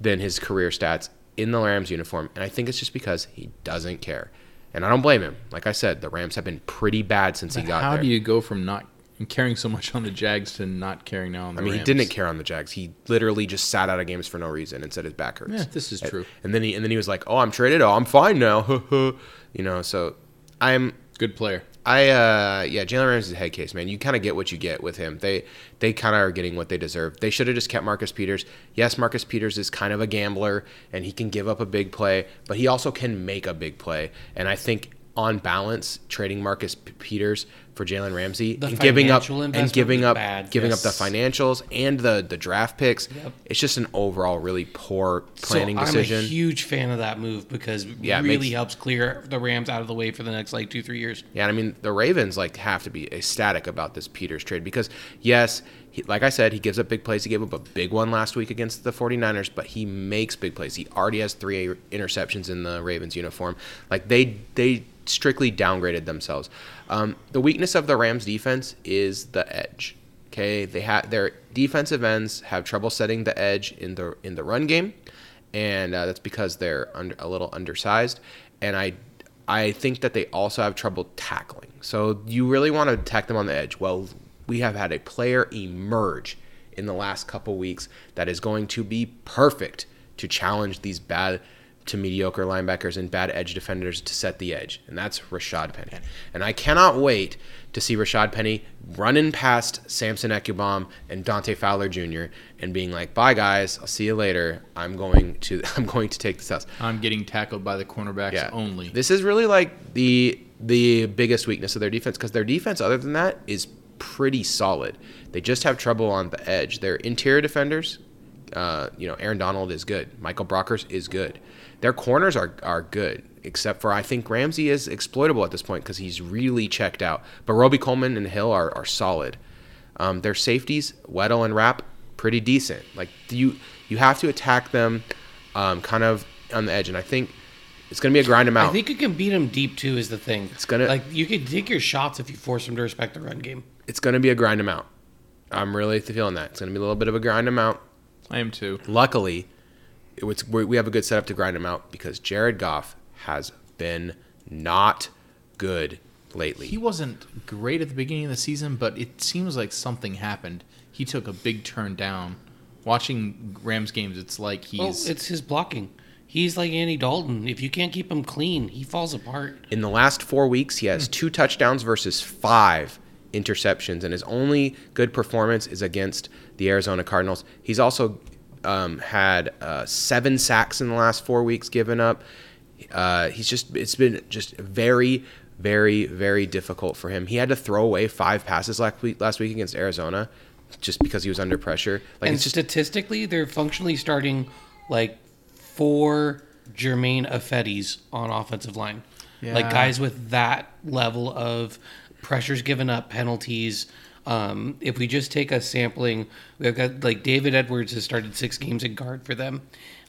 than his career stats in the Rams uniform, and I think it's just because he doesn't care. And I don't blame him. Like I said, the Rams have been pretty bad since but he got how there. How do you go from not caring so much on the Jags to not caring now on the Rams? I mean, Rams? He didn't care on the Jags. He literally just sat out of games for no reason and said his back hurts. Yeah, this is and, true. And then he and then he was like, "Oh, I'm traded. Oh, I'm fine now." You know, so I'm good player. I uh, yeah, Jalen Ramsey's a head case, man. You kind of get what you get with him. They they kind of are getting what they deserve. They should have just kept Marcus Peters. Yes, Marcus Peters is kind of a gambler, and he can give up a big play, but he also can make a big play. And I think on balance, trading Marcus P- Peters for Jalen Ramsey the and giving up and giving up bad. giving yes. up the financials and the the draft picks, yep. it's just an overall really poor planning so I'm decision. I'm a huge fan of that move because it yeah, really it makes, helps clear the Rams out of the way for the next like two three years. Yeah, and I mean the Ravens like have to be ecstatic about this Peters trade because yes, he, like I said, he gives up big plays. He gave up a big one last week against the 49ers, but he makes big plays. He already has three interceptions in the Ravens uniform. Like they they strictly downgraded themselves. Um, the weakness of the Rams defense is the edge. Okay, they have their defensive ends have trouble setting the edge in the in the run game, and uh, that's because they're under, a little undersized. And I I think that they also have trouble tackling. So you really want to attack them on the edge. Well, we have had a player emerge in the last couple weeks that is going to be perfect to challenge these bad to mediocre linebackers and bad edge defenders to set the edge, and that's Rashad Penny. And I cannot wait to see Rashad Penny running past Samson Ekubam and Dante Fowler Junior and being like, "Bye guys, I'll see you later. I'm going to I'm going to take this house. I'm getting tackled by the cornerbacks yeah. only." This is really like the the biggest weakness of their defense because their defense, other than that, is pretty solid. They just have trouble on the edge. Their interior defenders, uh, you know, Aaron Donald is good. Michael Brockers is good. Their corners are, are good, except for I think Ramsey is exploitable at this point because he's really checked out. But Roby Coleman and Hill are, are solid. Um, their safeties, Weddle and Rapp, pretty decent. Like you you have to attack them um, kind of on the edge, and I think it's going to be a grind them out. I think you can beat them deep too is the thing. It's gonna like you can take your shots if you force them to respect the run game. It's going to be a grind them out. I'm really feeling that. It's going to be a little bit of a grind them out. I am too. Luckily, It was, we have a good setup to grind him out because Jared Goff has been not good lately. He wasn't great at the beginning of the season, but it seems like something happened. He took a big turn down. Watching Rams games, it's like he's... Well, it's his blocking. He's like Andy Dalton. If you can't keep him clean, he falls apart. In the last four weeks, he has two touchdowns versus five interceptions, and his only good performance is against the Arizona Cardinals. He's also... Um, had uh, seven sacks in the last four weeks given up. Uh, he's just it's been just very, very, very difficult for him. He had to throw away five passes last week, last week against Arizona just because he was under pressure. Like and it's just, statistically, they're functionally starting like four Jermaine Effettis on offensive line. Yeah. Like guys with that level of pressures given up, penalties. Um, if we just take a sampling, we've got like David Edwards has started six games in guard for them.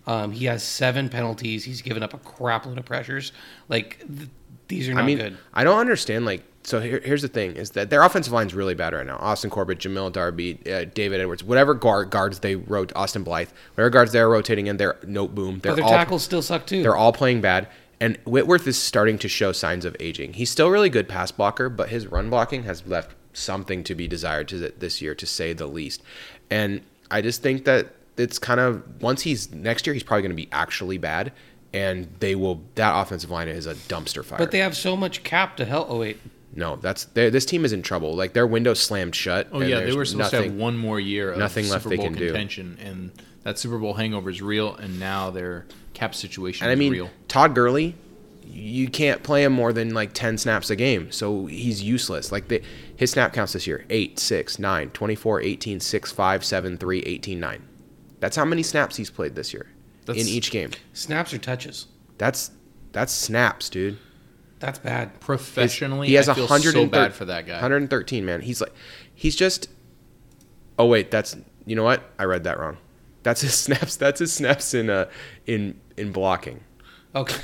Um, he has seven penalties. He's given up a crap load of pressures. Like th- these are not I mean, good. I don't understand. Like, so here, here's the thing is that their offensive line's really bad right now. Austin Corbett, Jamil Darby, uh, David Edwards, whatever guard guards they wrote, Austin Blythe, whatever guards they're rotating in their note boom. But their all, tackles still suck too. They're all playing bad. And Whitworth is starting to show signs of aging. He's still really good pass blocker, but his run blocking has left something to be desired to this year, to say the least. And I just think that it's kind of once he's next year, he's probably going to be actually bad, and they will. That offensive line is a dumpster fire. But they have so much cap to help. Oh wait, No, that's this team is in trouble. Like, their window slammed shut. Oh, and yeah, they were supposed nothing, to have one more year of nothing left Super Bowl they can contention, do. And that Super Bowl hangover is real, and now their cap situation and is I mean, real. Todd Gurley, you can't play him more than, like, ten snaps a game, so he's useless. Like, the, his snap counts this year, eight, six, nine, twenty-four, eighteen, six, five, seven, three, eighteen, nine. That's how many snaps he's played this year that's, in each game. Snaps or touches? That's that's snaps, dude. That's bad. Professionally, he has I feel so bad for that guy. one hundred thirteen, man. He's like, he's just. Oh wait, that's you know what? I read that wrong. That's his snaps. That's his snaps in uh in in blocking. Okay,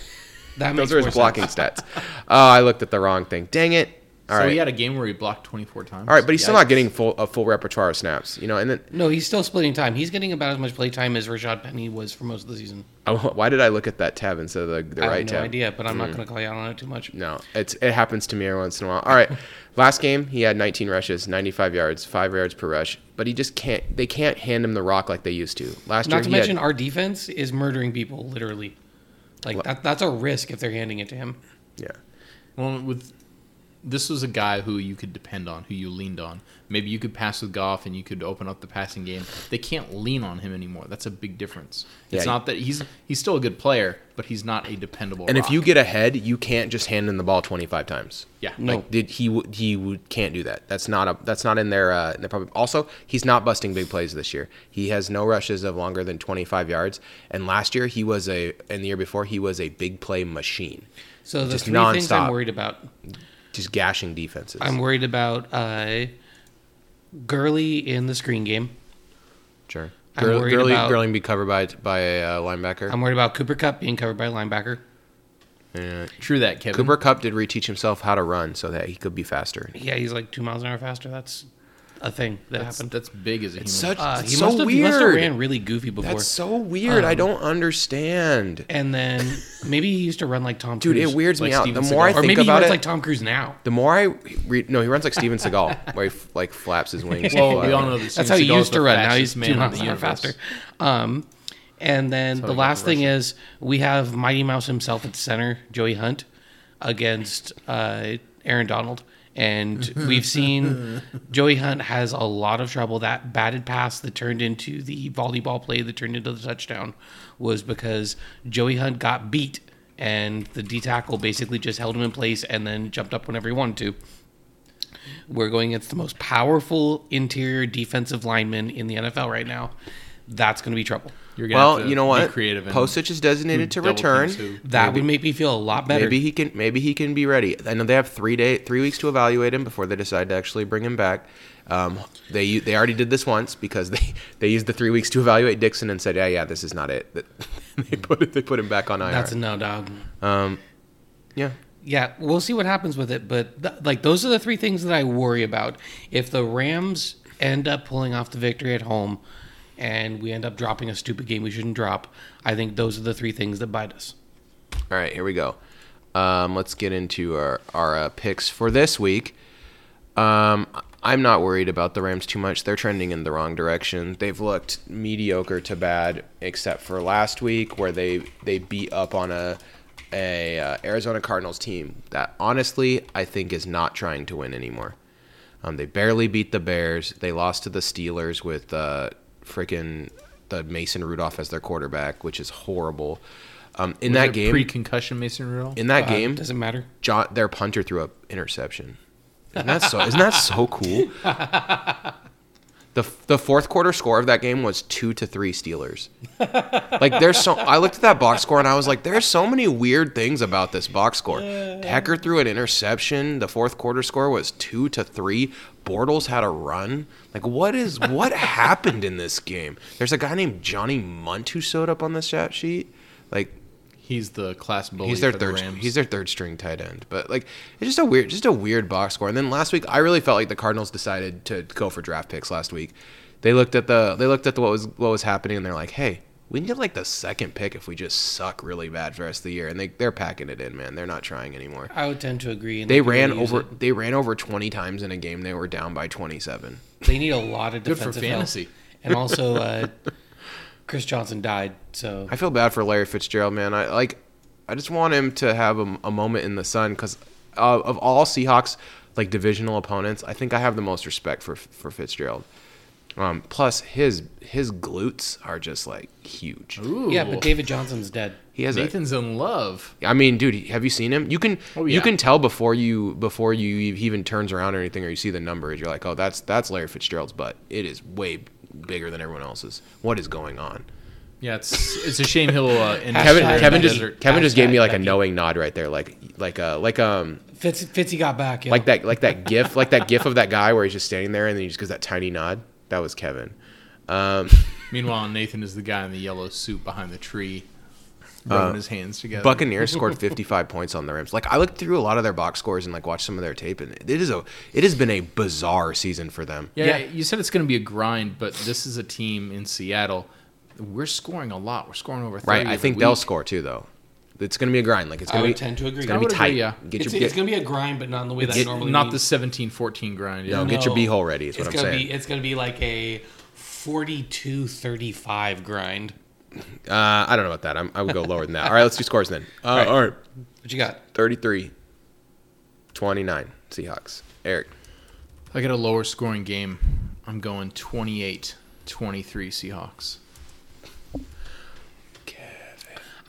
that makes those are his more blocking sense. Stats. Oh, I looked at the wrong thing. Dang it! All so right. He had a game where he blocked twenty-four times. All right, but he's Yikes. still not getting full a full repertoire of snaps. You know, and then no, he's still splitting time. He's getting about as much play time as Rashad Penny was for most of the season. Oh, why did I look at that tab instead of the, the I right have no tab? idea, but I'm mm. not going to call you out on it too much. No, it's it happens to me every once in a while. All right, last game he had nineteen rushes, ninety-five yards, five yards per rush, but he just can't. They can't hand him the rock like they used to last not year. Not to he mention had, our defense is murdering people literally. Like that, that's a risk if they're handing it to him. Yeah. Well, with. This was a guy who you could depend on, who you leaned on. Maybe you could pass with Goff and you could open up the passing game. They can't lean on him anymore. That's a big difference. It's yeah. not that he's he's still a good player, but he's not a dependable And rock. If you get ahead, you can't just hand him the ball twenty-five times. Yeah. No. Like, did he he can't do that. That's not a that's not in their uh in their problem. Also, he's not busting big plays this year. He has no rushes of longer than twenty-five yards, and last year he was a and the year before he was a big play machine. So the just three nonstop. Things I'm worried about just gashing defenses. I'm worried about uh, Gurley in the screen game. Sure. I'm Gurley, worried Gurley, about, Gurley can be covered by by a uh, linebacker. I'm worried about Cooper Kupp being covered by a linebacker. Uh, True that, Kevin. Cooper Kupp did reteach himself how to run so that he could be faster. Yeah, he's like two miles an hour faster. That's a thing that that's, happened. That's big as a it's human. Such, uh, it's he so must have, weird. He must have ran really goofy before. That's so weird. Um, I don't understand. And then maybe he used to run like Tom Cruise. Dude, it weirds like me out. Steven the more Seagal. I think about it. Or maybe he runs it, like Tom Cruise now. The more I read... No, he runs like Steven Seagal, where he like flaps his wings. Well, we all know that That's Steven how he Seagal used to run. Now he's two miles an hour faster. Um, and then the last thing is we have Mighty Mouse himself at center, Joey Hunt, against uh, Aaron Donald. And we've seen Joey Hunt has a lot of trouble. That batted pass that turned into the volleyball play that turned into the touchdown was because Joey Hunt got beat, and the D tackle basically just held him in place and then jumped up whenever he wanted to. We're going against the most powerful interior defensive lineman in the N F L right now. That's going to be trouble. You're gonna well, have to you know what? Postic is designated to return. Who, that maybe, would make me feel a lot better. Maybe he can. Maybe he can be ready. I know they have three day, three weeks to evaluate him before they decide to actually bring him back. Um, they they already did this once because they, they used the three weeks to evaluate Dickson and said, yeah, yeah, this is not it. they put it, they put him back on I R. That's a no, dog. Um, yeah. Yeah, we'll see what happens with it. But th- like those are the three things that I worry about. If the Rams end up pulling off the victory at home, and we end up dropping a stupid game we shouldn't drop, I think those are the three things that bite us. All right, here we go. Um, let's get into our, our uh, picks for this week. Um, I'm not worried about the Rams too much. They're trending in the wrong direction. They've looked mediocre to bad, except for last week where they, they beat up on a, a uh, Arizona Cardinals team that honestly I think is not trying to win anymore. Um, they barely beat the Bears. They lost to the Steelers with... Uh, freaking the Mason Rudolph as their quarterback, which is horrible. Um, in was that game, pre-concussion Mason Rudolph. In that uh, game, doesn't matter. John, their punter threw an interception. Isn't that so? Isn't that so cool? the The fourth quarter score of that game was two to three Steelers. Like there's so. I looked at that box score and I was like, there's so many weird things about this box score. Decker threw an interception. The fourth quarter score was two to three. Bortles had a run. Like, what is what happened in this game? There's a guy named Johnny Munt who showed up on the stat sheet. Like, he's the class bully. He's their for third. The Rams. He's their third string tight end. But like, it's just a weird, just a weird box score. And then last week, I really felt like the Cardinals decided to go for draft picks last week. They looked at the they looked at the, what was what was happening, and they're like, hey, we can get like the second pick if we just suck really bad for the rest of the year, and they they're packing it in, man. They're not trying anymore. I would tend to agree. They ran over. It. They ran over twenty times in a game. They were down by twenty-seven. They need a lot of defensive good for fantasy, help. And also uh, Chris Johnson died. So I feel bad for Larry Fitzgerald, man. I like. I just want him to have a, a moment in the sun because uh, of all Seahawks, like divisional opponents, I think I have the most respect for for Fitzgerald. Um, plus, his his glutes are just like huge. Ooh. Yeah, but David Johnson's dead. He has Nathan's a, in love. I mean, dude, have you seen him? You can oh, yeah. you can tell before you before you he even turns around or anything, or you see the numbers. You're like, oh, that's that's Larry Fitzgerald's butt. It is way bigger than everyone else's. What is going on? Yeah, it's it's a shame he'll uh, end Kevin Kevin just desert. Kevin just gave me like a knowing nod right there, like like uh like um Fitz Fitzy got back, yeah. like that like that gif like that gif of that guy where he's just standing there and then he just gives that tiny nod. That was Kevin. Um, Meanwhile, Nathan is the guy in the yellow suit behind the tree, rubbing uh, his hands together. Buccaneers scored fifty-five points on the Rams. Like I looked through a lot of their box scores and like watched some of their tape, and it is a it has been a bizarre season for them. Yeah, yeah. You said it's going to be a grind, but this is a team in Seattle. We're scoring a lot. We're scoring over thirty. Right. I think week. They'll score too, though. It's going to be a grind. Like it's going to be. I would tend to agree. It's going to be tight. Agree, yeah. Get it's your, it's going to be a grind, but not in the way that it, normally. Not means. The seventeen fourteen grind. Yeah. No, get your b-hole ready. Is what I'm gonna saying. Be, it's going to be like a forty-two thirty-five grind. Uh, I don't know about that. I'm, I would go lower than that. All right, let's do scores then. Uh, all, right. all right. What you got? thirty-three twenty-nine Seahawks. Eric. I get a lower scoring game. I'm going twenty-eight twenty-three Seahawks.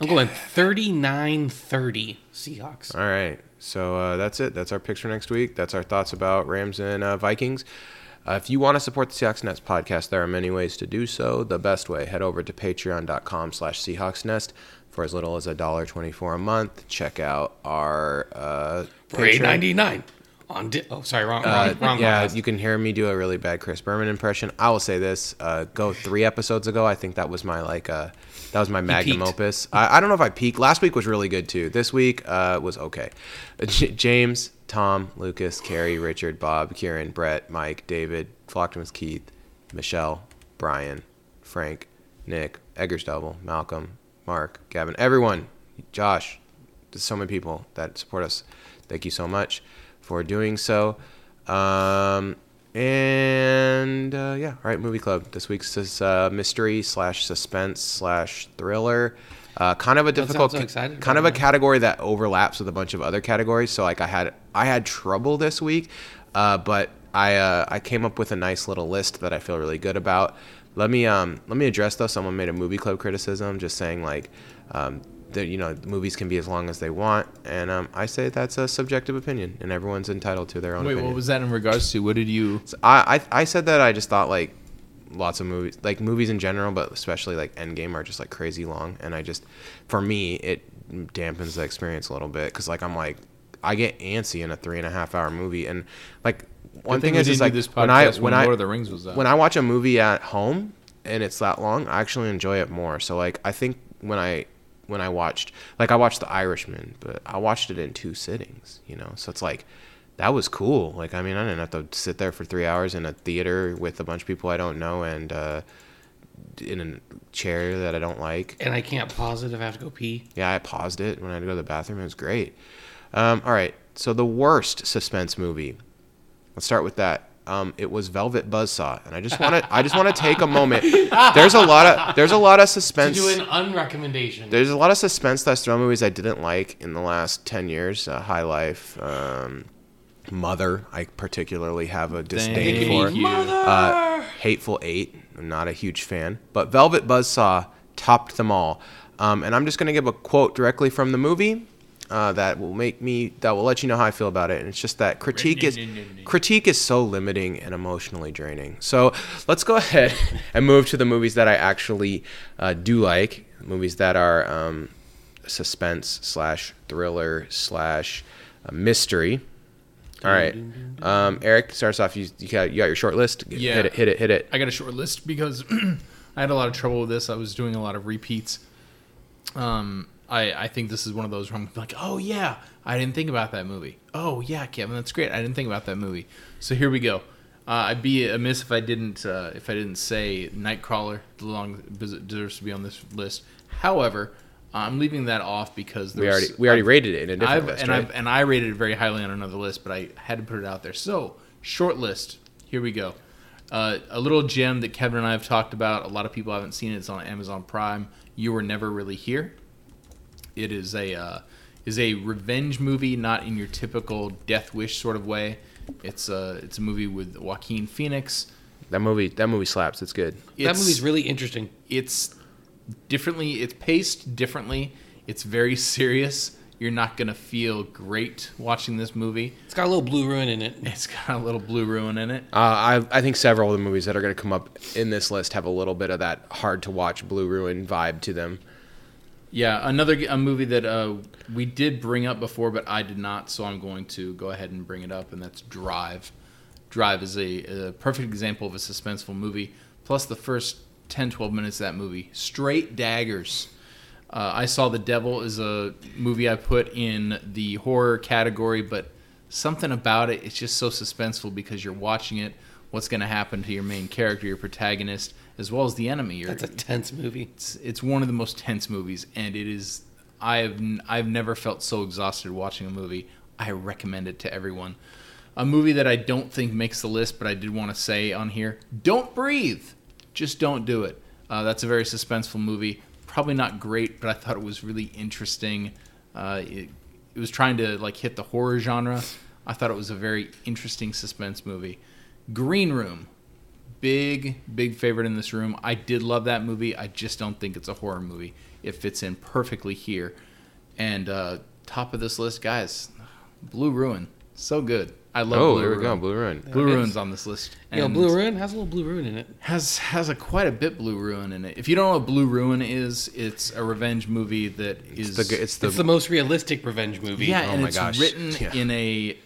I'm going thirty-nine thirty Seahawks. All right. So uh, that's it. That's our picks for next week. That's our thoughts about Rams and uh, Vikings. Uh, if you want to support the Seahawks Nest podcast, there are many ways to do so. The best way, head over to patreon.com slash Seahawksnest for as little as one dollar and twenty-four cents a month. Check out our uh, for eight ninety-nine. On di- oh, sorry, wrong, wrong, uh, wrong yeah, podcast. You can hear me do a really bad Chris Berman impression. I will say this: uh, go three episodes ago, I think that was my like, uh, that was my magnum opus. I, I don't know if I peaked. Last week was really good too. This week uh, was okay. J- James, Tom, Lucas, Carrie, Richard, Bob, Kieran, Brett, Mike, David, Flocktimus, Keith, Michelle, Brian, Frank, Nick, Eggersdouble, Malcolm, Mark, Gavin, everyone, Josh. There's so many people that support us. Thank you so much for doing so. Um, and uh, yeah, all right, movie club. This week's is uh, mystery slash suspense slash thriller. Uh, kind of a difficult, so excited kind of a category that overlaps with a bunch of other categories. So like I had I had trouble this week, uh, but I uh, I came up with a nice little list that I feel really good about. Let me um let me address though. Someone made a movie club criticism, just saying like. Um, That, you know, movies can be as long as they want, and um, I say that's a subjective opinion, and everyone's entitled to their own. Wait, opinion. What was that in regards to? What did you? So I, I I said that I just thought like lots of movies, like movies in general, but especially like Endgame are just like crazy long, and I just, for me, it dampens the experience a little bit because like I'm like I get antsy in a three and a half hour movie, and like one thing, thing is is like this when I when, when I Lord of the Rings was out. When I watch a movie at home and it's that long, I actually enjoy it more. So like I think when I when I watched, like I watched The Irishman, but I watched it in two sittings, you know? So it's like, that was cool. Like, I mean, I didn't have to sit there for three hours in a theater with a bunch of people I don't know and uh, in a chair that I don't like. And I can't pause it if I have to go pee. Yeah, I paused it when I had to go to the bathroom. It was great. Um, all right. So the worst suspense movie. Let's start with that. Um, it was Velvet Buzzsaw, and I just want to. I just want to take a moment. There's a lot of there's a lot of suspense. To do an unrecommendation. There's a lot of suspense that's thrown movies I didn't like in the last ten years. Uh, High Life, um, Mother, I particularly have a disdain for. Uh, Hateful Eight, I'm not a huge fan, but Velvet Buzzsaw topped them all. Um, and I'm just going to give a quote directly from the movie. Uh, that will make me. That will let you know how I feel about it. And it's just that critique is critique is so limiting and emotionally draining. So let's go ahead and move to the movies that I actually uh, do like. Movies that are um, suspense slash thriller slash mystery. All right, um, Eric starts off. You you got, you got your short list. Yeah. Hit it. Hit it. Hit it. I got a short list because I had a lot of trouble with this. I was doing a lot of repeats. Um. I, I think this is one of those where I'm like, oh, yeah, I didn't think about that movie. Oh, yeah, Kevin, that's great. I didn't think about that movie. So here we go. Uh, I'd be amiss if I didn't uh, if I didn't say Nightcrawler long, deserves to be on this list. However, I'm leaving that off because there we was, already we already I've, rated it in a different I've, list, and right? I've, and I rated it very highly on another list, but I had to put it out there. So short list. Here we go. Uh, a little gem that Kevin and I have talked about. A lot of people haven't seen it. It's on Amazon Prime. You Were Never Really Here. It is a uh, is a revenge movie, not in your typical Death Wish sort of way. It's a it's a movie with Joaquin Phoenix. That movie that movie slaps. It's good. It's, that movie's really interesting. It's differently. It's paced differently. It's very serious. You're not gonna feel great watching this movie. It's got a little blue ruin in it. It's got a little blue ruin in it. Uh, I I think several of the movies that are gonna come up in this list have a little bit of that hard to watch blue ruin vibe to them. Yeah, another a movie that uh, we did bring up before, but I did not, so I'm going to go ahead and bring it up, and that's Drive. Drive is a, a perfect example of a suspenseful movie, plus the first ten, twelve minutes of that movie. Straight daggers. Uh, I Saw the Devil is a movie I put in the horror category, but something about it, it's just so suspenseful because you're watching it, what's going to happen to your main character, your protagonist, as well as the enemy. You're, That's a tense movie. It's, it's one of the most tense movies, and it is. I've I've never felt so exhausted watching a movie. I recommend it to everyone. A movie that I don't think makes the list, but I did want to say on here: Don't Breathe. Just don't do it. Uh, that's a very suspenseful movie. Probably not great, but I thought it was really interesting. Uh, it, it was trying to like hit the horror genre. I thought it was a very interesting suspense movie. Green Room. Big, big favorite in this room. I did love that movie. I just don't think it's a horror movie. It fits in perfectly here. And uh, top of this list, guys, Blue Ruin. So good. I love oh, Blue Ruin. Oh, here we go, Blue Ruin. Blue there Ruin's on this list. And you know, Blue Ruin has a little Blue Ruin in it. Has has a quite a bit Blue Ruin in it. If you don't know what Blue Ruin is, it's a revenge movie that is... It's the, it's the, it's the most realistic revenge movie. Yeah, oh and my it's gosh. written yeah. in a...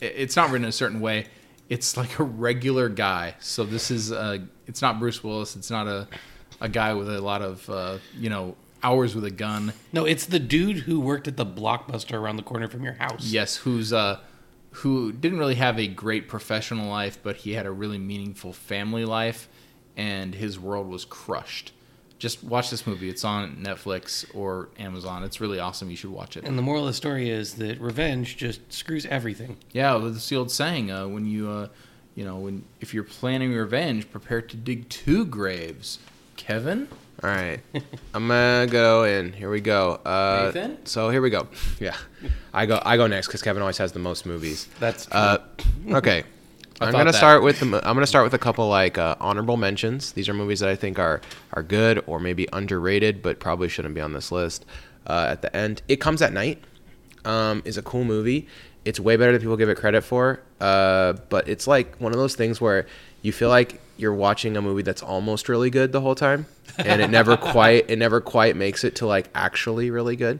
It's not written in a certain way. It's like a regular guy. So this is, uh, it's not Bruce Willis. It's not a, a guy with a lot of, uh, you know, hours with a gun. No, it's the dude who worked at the Blockbuster around the corner from your house. Yes, who's uh, who didn't really have a great professional life, but he had a really meaningful family life, and his world was crushed. Just watch this movie. It's on Netflix or Amazon. It's really awesome. You should watch it. And the moral of the story is that revenge just screws everything. Yeah, well, that's the old saying. Uh, when you, uh, you know, when if you're planning revenge, prepare to dig two graves. Kevin? All right. I'm going to go in. Here we go. Uh, Nathan? So here we go. Yeah. I go I go next because Kevin always has the most movies. That's true. Uh, okay. I'm gonna that. start with the, I'm gonna start with a couple like uh, honorable mentions. These are movies that I think are are good or maybe underrated, but probably shouldn't be on this list. Uh, at the end, It Comes at Night um, is a cool movie. It's way better than people give it credit for. Uh, but it's like one of those things where you feel like you're watching a movie that's almost really good the whole time, and it never quite it never quite makes it to like actually really good.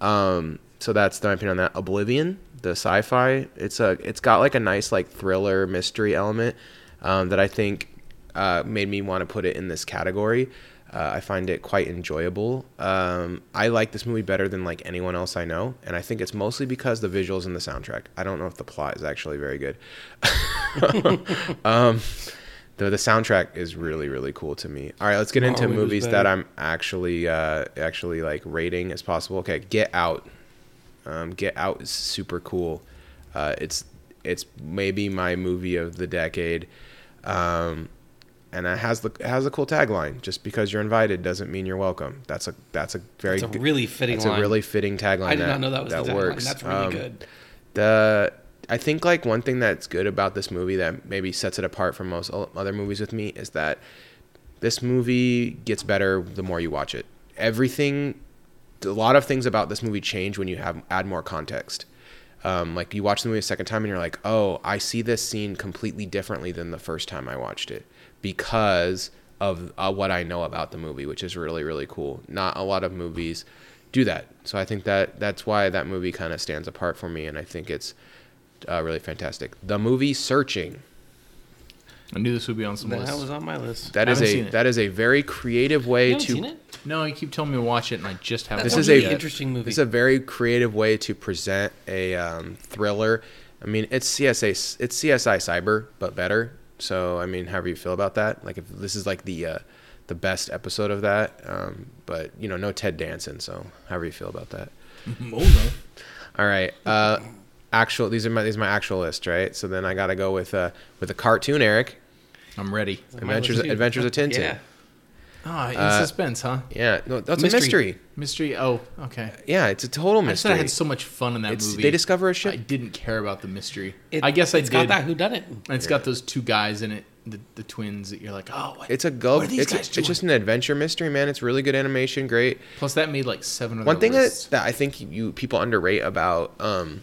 Um, so that's my opinion on that. Oblivion. The sci-fi, it's a it's got like a nice like thriller mystery element um, that I think uh, made me want to put it in this category. Uh, I find it quite enjoyable. Um, I like this movie better than like anyone else I know, and I think it's mostly because the visuals and the soundtrack. I don't know if the plot is actually very good. um, the the soundtrack is really really cool to me. All right, let's get Not into movies that I'm actually uh, actually like rating as possible. Okay, Get Out. Um, Get Out is super cool. Uh, it's it's maybe my movie of the decade, um, and it has the it has a cool tagline. Just because you're invited doesn't mean you're welcome. That's a that's a very that's a really fitting that's line. a really fitting tagline. I did that, not know that was that the works. Tagline. That's really um, good. The I think like one thing that's good about this movie that maybe sets it apart from most other movies with me is that this movie gets better the more you watch it. Everything. A lot of things about this movie change when you have add more context. Um, like you watch the movie a second time and you're like, oh, I see this scene completely differently than the first time I watched it because of uh, what I know about the movie, which is really, really cool. Not a lot of movies do that. So I think that that's why that movie kind of stands apart for me. And I think it's uh, really fantastic. The movie Searching. I knew this would be on some that list. That was on my list. That I is a that is a very creative way you to. Seen it? No, you keep telling me to watch it, and I just haven't. This is a interesting movie. This is a very creative way to present a um, thriller. I mean, it's C S I it's C S I Cyber, but better. So, I mean, however you feel about that, like if this is like the uh, the best episode of that, um, but you know, no Ted Danson. So, however you feel about that. Oh, no. All right. Uh, actual. These are my these are my actual list, right? So then I got to go with uh, with a cartoon, Eric. I'm ready. Adventures Adventures of Tintin. Yeah. Ah, oh, in uh, suspense, huh? Yeah, no, that's mystery. a mystery. Mystery. Oh, okay. Yeah, it's a total mystery. I said I had so much fun in that it's, movie. They discover a ship. I didn't care about the mystery. It, I guess I it's did. It's got that whodunit. And it's yeah. got those two guys in it, the, the twins that you're like, oh, what, it's a go. What are these it's, guys a, doing? It's just an adventure mystery, man. It's really good animation, great. Plus, that made like seven. Other One thing that, that I think you people underrate about um,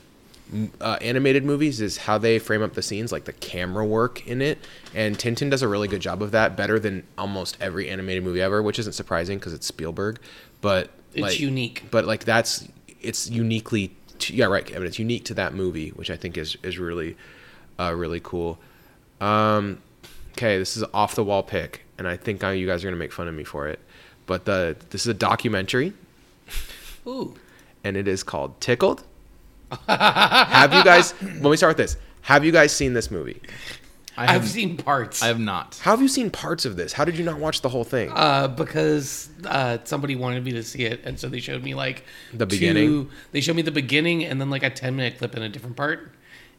uh, animated movies is how they frame up the scenes, like the camera work in it. And Tintin does a really good job of that, better than almost every animated movie ever, which isn't surprising because it's Spielberg. But it's like, unique. But like that's it's uniquely to, yeah right. I mean, it's unique to that movie, which I think is is really uh, really cool. Um, okay, this is an off the wall pick, and I think I, you guys are gonna make fun of me for it. But the this is a documentary. Ooh. And it is called Tickled. Have you guys? Let me start with this. Have you guys seen this movie? I have, I've seen parts. I have not. How have you seen parts of this? How did you not watch the whole thing? Uh, because uh, somebody wanted me to see it, and so they showed me like the beginning. Two, they showed me the beginning, and then like a ten minute clip in a different part,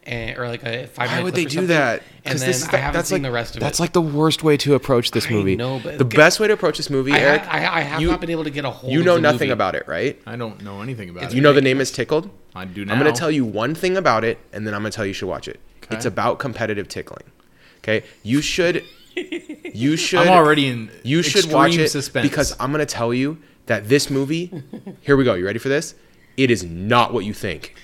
and, or like a five minute clip. Why would they do that? And then this, I haven't seen like, the rest of it. That's like the worst way to approach this movie. I know, but the okay. best way to approach this movie, I, Eric. I, I, I have you, not been able to get a hold. You know of the nothing movie. About it, right? I don't know anything about it's it. You know the name is Tickled. I do now. I'm going to tell you one thing about it, and then I'm going to tell you you should watch it. Okay. It's about competitive tickling. Okay, you should, you should. I'm already in. You should watch it suspense. Because I'm gonna tell you that this movie. Here we go. You ready for this? It is not what you think.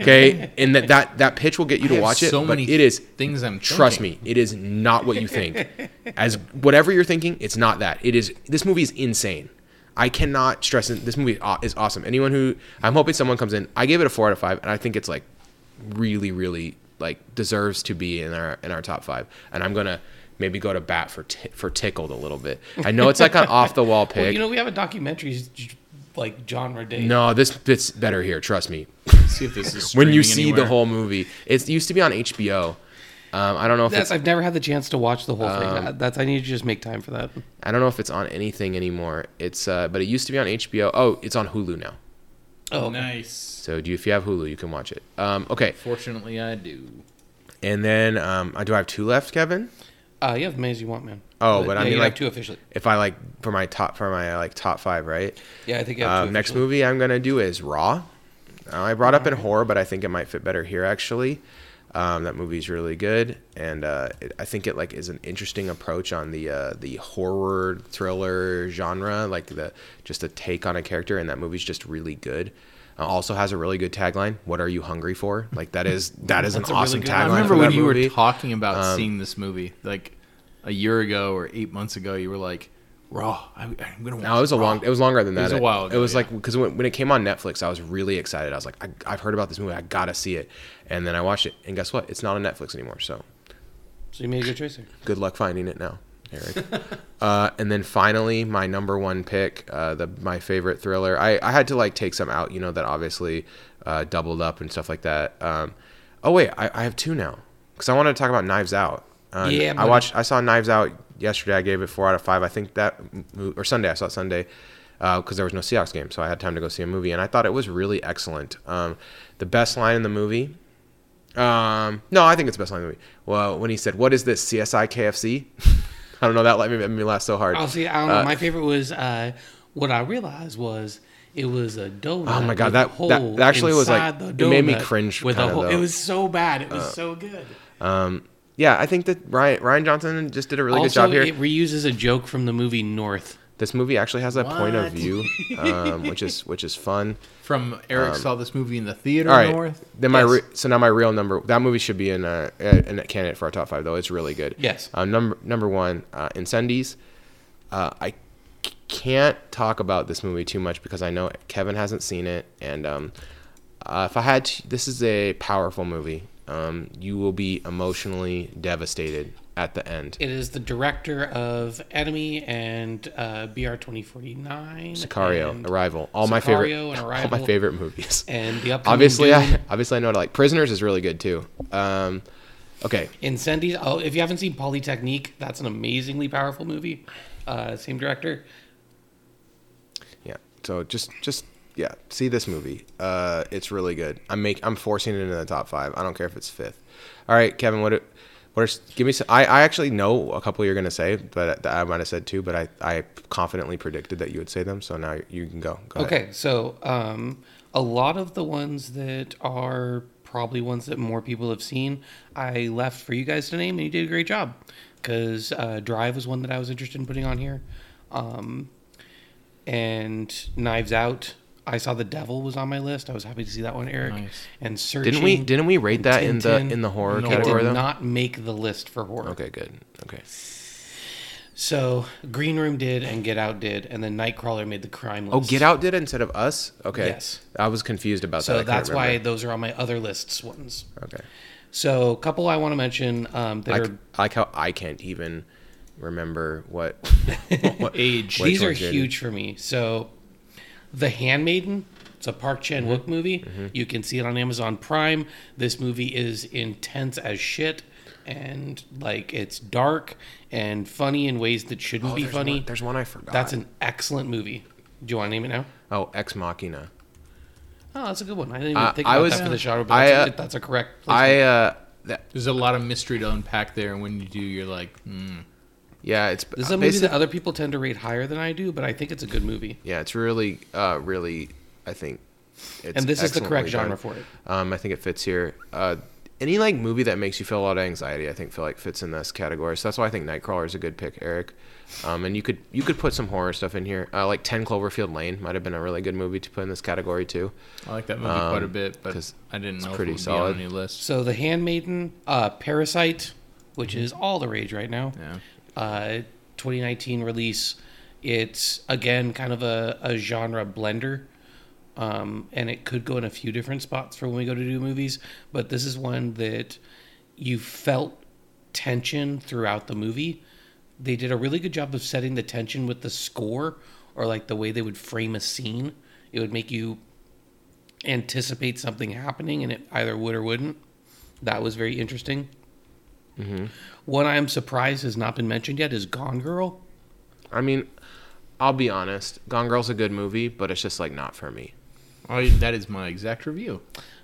Okay, and that that, that pitch will get you I to watch so it. So many but it is things I'm. Trust thinking. me, it is not what you think. As whatever you're thinking, it's not that. It is. This movie is insane. I cannot stress it. This movie is awesome. Anyone who I'm hoping someone comes in. I gave it a four out of five, and I think it's like really, really. Like deserves to be in our in our top five, and I'm gonna maybe go to bat for t- for Tickled a little bit. I know it's like an off the wall pick. Well, you know we have a documentary like genre day. No, this fits better here. Trust me. See if this is when you see anywhere. The whole movie. It used to be on H B O. Um, I don't know if that's, it's, I've never had the chance to watch the whole um, thing. That's I need to just make time for that. I don't know if it's on anything anymore. It's uh, but it used to be on H B O. Oh, it's on Hulu now. Oh, nice. So do you, if you have Hulu, you can watch it. Um, okay. Fortunately, I do. And then, um, do I have two left, Kevin? Uh, you have as many as you want, man. Oh, but, but yeah, I mean, you like have two officially. If I like for my top for my like top five, right? Yeah, I think. I have um, two next movie I'm gonna do is Raw. Uh, I brought All up in right. horror, but I think it might fit better here actually. Um, that movie's really good, and uh, it, I think it like is an interesting approach on the uh, the horror thriller genre, like the just a take on a character, and that movie's just really good. Uh, also has a really good tagline. What are you hungry for? Like that is that is an awesome really tagline. I remember when you movie. were talking about um, seeing this movie like a year ago or eight months ago. You were like, "Raw, I, I'm gonna." Watch no, it was a Raw. long. It was longer than that. It was a while ago. It was yeah. like because when, when it came on Netflix, I was really excited. I was like, I, "I've heard about this movie. I gotta see it." And then I watched it, and guess what? It's not on Netflix anymore. So, so you made a good choice there. Good luck finding it now, Eric. uh, and then finally, my number one pick, uh, the my favorite thriller. I, I had to like take some out, you know, that obviously uh, doubled up and stuff like that. Um, oh wait, I, I have two now because I wanted to talk about Knives Out. Uh, yeah, I watched. I saw Knives Out yesterday. I gave it four out of five. I think that or Sunday. I saw it Sunday. Because uh, there was no Seahawks game, so I had time to go see a movie, and I thought it was really excellent. Um, the best line in the movie. Um, no, I think it's the best line in the movie. Well, when he said, "What is this, C S I K F C?" I don't know. That made me laugh so hard. Oh, see, I don't uh, know. My favorite was uh, what I realized was it was a donut. Oh my god, that, hole that that actually was like it made me cringe. With a hole. It was so bad. It was uh, so good. Um, yeah, I think that Ryan Ryan Johnson just did a really also, good job here. It reuses a joke from the movie North. This movie actually has a what? point of view, um, which is which is fun. From Eric um, saw this movie in the theater. All right. North. Then yes. my re- so now my real number that movie should be in a, a, a candidate for our top five though. It's really good. Yes. Uh, number number one, uh, Incendies. Uh, I c- can't talk about this movie too much because I know Kevin hasn't seen it, and um, uh, if I had to, this is a powerful movie. Um, you will be emotionally devastated at the end. It is the director of Enemy and uh, B R twenty forty-nine, Sicario, Arrival, all Sicario my favorite, and Arrival, all my favorite movies. And the upcoming obviously, Doom. I obviously I know what I like. Prisoners is really good too. Um, okay, Incendies. Oh, if you haven't seen Polytechnique, that's an amazingly powerful movie. Uh, same director. Yeah. So just just. Yeah, see this movie. Uh, it's really good. I'm make I'm forcing it into the top five. I don't care if it's fifth. All right, Kevin, what Where's, give me some, I, I actually know a couple you're going to say, but I might have said two, but I, I confidently predicted that you would say them, so now you can go. Go okay, ahead. So um, a lot of the ones that are probably ones that more people have seen, I left for you guys to name, and you did a great job, because uh, Drive was one that I was interested in putting on here, um, and Knives Out. I saw The Devil was on my list. I was happy to see that one, Eric. Nice. And Searching. Didn't we didn't we rate that in the in the horror no. category? It did though? Not make the list for horror. Okay, good. Okay. So Green Room did, and Get Out did, and then Nightcrawler made the crime list. Oh, Get Out did instead of us? Okay. Yes. I was confused about so that. So that's why those are on my other lists ones. Okay. So a couple I want to mention. Um, that I are, c- I like how I can't even remember what, what age. These are huge for me. So. The Handmaiden, it's a Park Chan-wook mm-hmm. movie. Mm-hmm. You can see it on Amazon Prime. This movie is intense as shit, and like it's dark and funny in ways that shouldn't oh, be there's funny. One, there's one I forgot. That's an excellent movie. Do you want to name it now? Oh, Ex Machina. Oh, that's a good one. I didn't even uh, think about I was, that for the genre, but I, that's, uh, a, that's a correct placement. I, uh, that, there's a lot of mystery to unpack there, and when you do, you're like, hmm. Yeah, it's this is a movie that other people tend to rate higher than I do, but I think it's a good movie. Yeah, it's really, uh, really, I think. It's and this is the correct done. genre for it. Um, I think it fits here. Uh, any like movie that makes you feel a lot of anxiety, I think, feel like fits in this category. So that's why I think Nightcrawler is a good pick, Eric. Um, and you could you could put some horror stuff in here, uh, like ten Cloverfield Lane might have been a really good movie to put in this category too. I like that movie um, quite a bit, but I didn't know it's pretty if it would solid. Be on any list. So The Handmaiden, uh, Parasite, which mm-hmm. is all the rage right now. Yeah. Uh, twenty nineteen release. It's again kind of a, a genre blender, um, and it could go in a few different spots for when we go to do movies. But this is one that you felt tension throughout the movie. They did a really good job of setting the tension with the score, or like the way they would frame a scene. It would make you anticipate something happening, and it either would or wouldn't. That was very interesting. Mm-hmm. What I'm surprised has not been mentioned yet is Gone Girl. I mean, I'll be honest. Gone Girl's a good movie, but it's just like not for me. I, that is my exact review.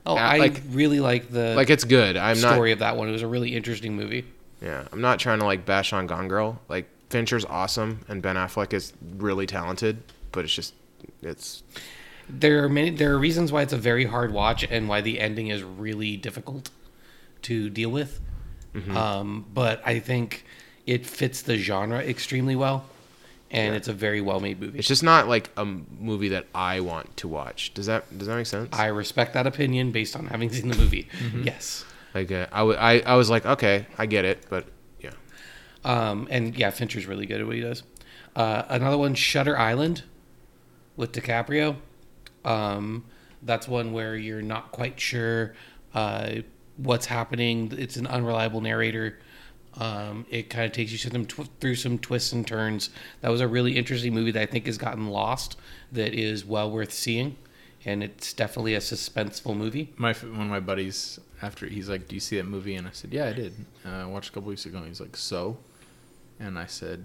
Oh, I like, really like the like it's good. I'm not story of that one. It was a really interesting movie. Yeah, I'm not trying to like bash on Gone Girl. Like Fincher's awesome, and Ben Affleck is really talented, but it's just it's. There are many. There are reasons why it's a very hard watch and why the ending is really difficult to deal with. Mm-hmm. Um, but I think it fits the genre extremely well, and yeah. it's a very well-made movie. It's just not like a movie that I want to watch. Does that does that make sense? I respect that opinion based on having seen the movie. Mm-hmm. Yes. Like uh, I, w- I I was like, okay, I get it, but yeah. Um, and yeah, Fincher's really good at what he does. Uh, another one, Shutter Island, with DiCaprio. Um, that's one where you're not quite sure. Uh, what's happening. It's an unreliable narrator. Um, it kind of takes you through some, tw- through some twists and turns. That was a really interesting movie that I think has gotten lost, that is well worth seeing, and it's definitely a suspenseful movie. My One of my buddies, after he's like, do you see that movie? And I said, yeah, I did. Uh, I watched a couple weeks ago, and he's like, so? And I said,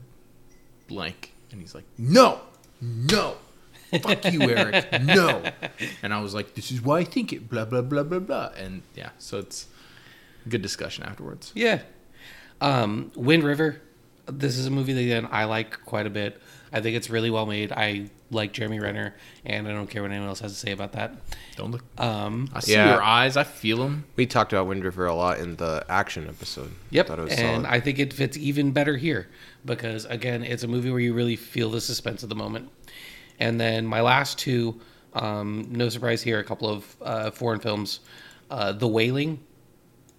blank. And he's like, no! No! Fuck you, Eric. No. And I was like, this is why I think it, blah, blah, blah, blah, blah. And yeah, so it's a good discussion afterwards. Yeah. Um, Wind River. This is a movie that again, I like quite a bit. I think it's really well made. I like Jeremy Renner, and I don't care what anyone else has to say about that. Don't look. Um, I see yeah. your eyes. I feel them. We talked about Wind River a lot in the action episode. Yep. I it was and solid. I think it fits even better here because, again, it's a movie where you really feel the suspense of the moment. And then my last two, um, no surprise here, a couple of uh, foreign films. Uh, The Wailing,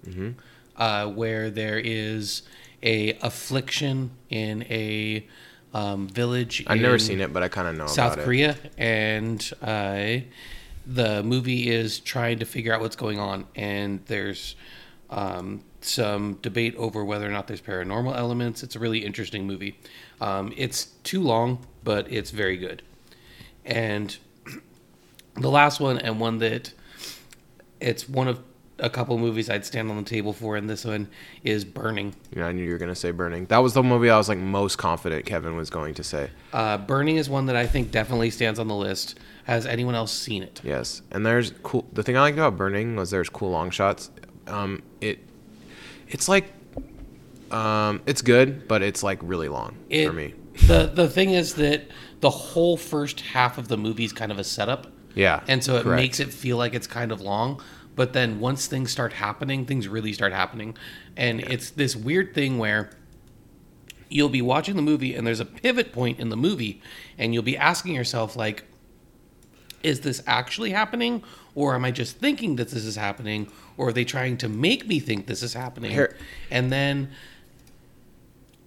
mm-hmm. uh, where there is a affliction in a um, village. I've in never seen it, but I kind of know South about Korea. It. South Korea. And uh, the movie is trying to figure out what's going on. And there's um, some debate over whether or not there's paranormal elements. It's a really interesting movie. Um, it's too long, but it's very good. And the last one, and one that it's one of a couple movies I'd stand on the table for, and this one is Burning. Yeah, I knew you were going to say Burning. That was the movie I was like most confident Kevin was going to say. Uh, Burning is one that I think definitely stands on the list. Has anyone else seen it? Yes. And there's cool. The thing I liked about Burning was there's cool long shots. Um, it, it's like Um, it's good, but it's like really long it, for me. the The thing is that the whole first half of the movie is kind of a setup. Yeah, and so it correct. makes it feel like it's kind of long. But then once things start happening, things really start happening, and yeah. it's this weird thing where you'll be watching the movie and there's a pivot point in the movie, and you'll be asking yourself like, is this actually happening, or am I just thinking that this is happening, or are they trying to make me think this is happening? Here. And then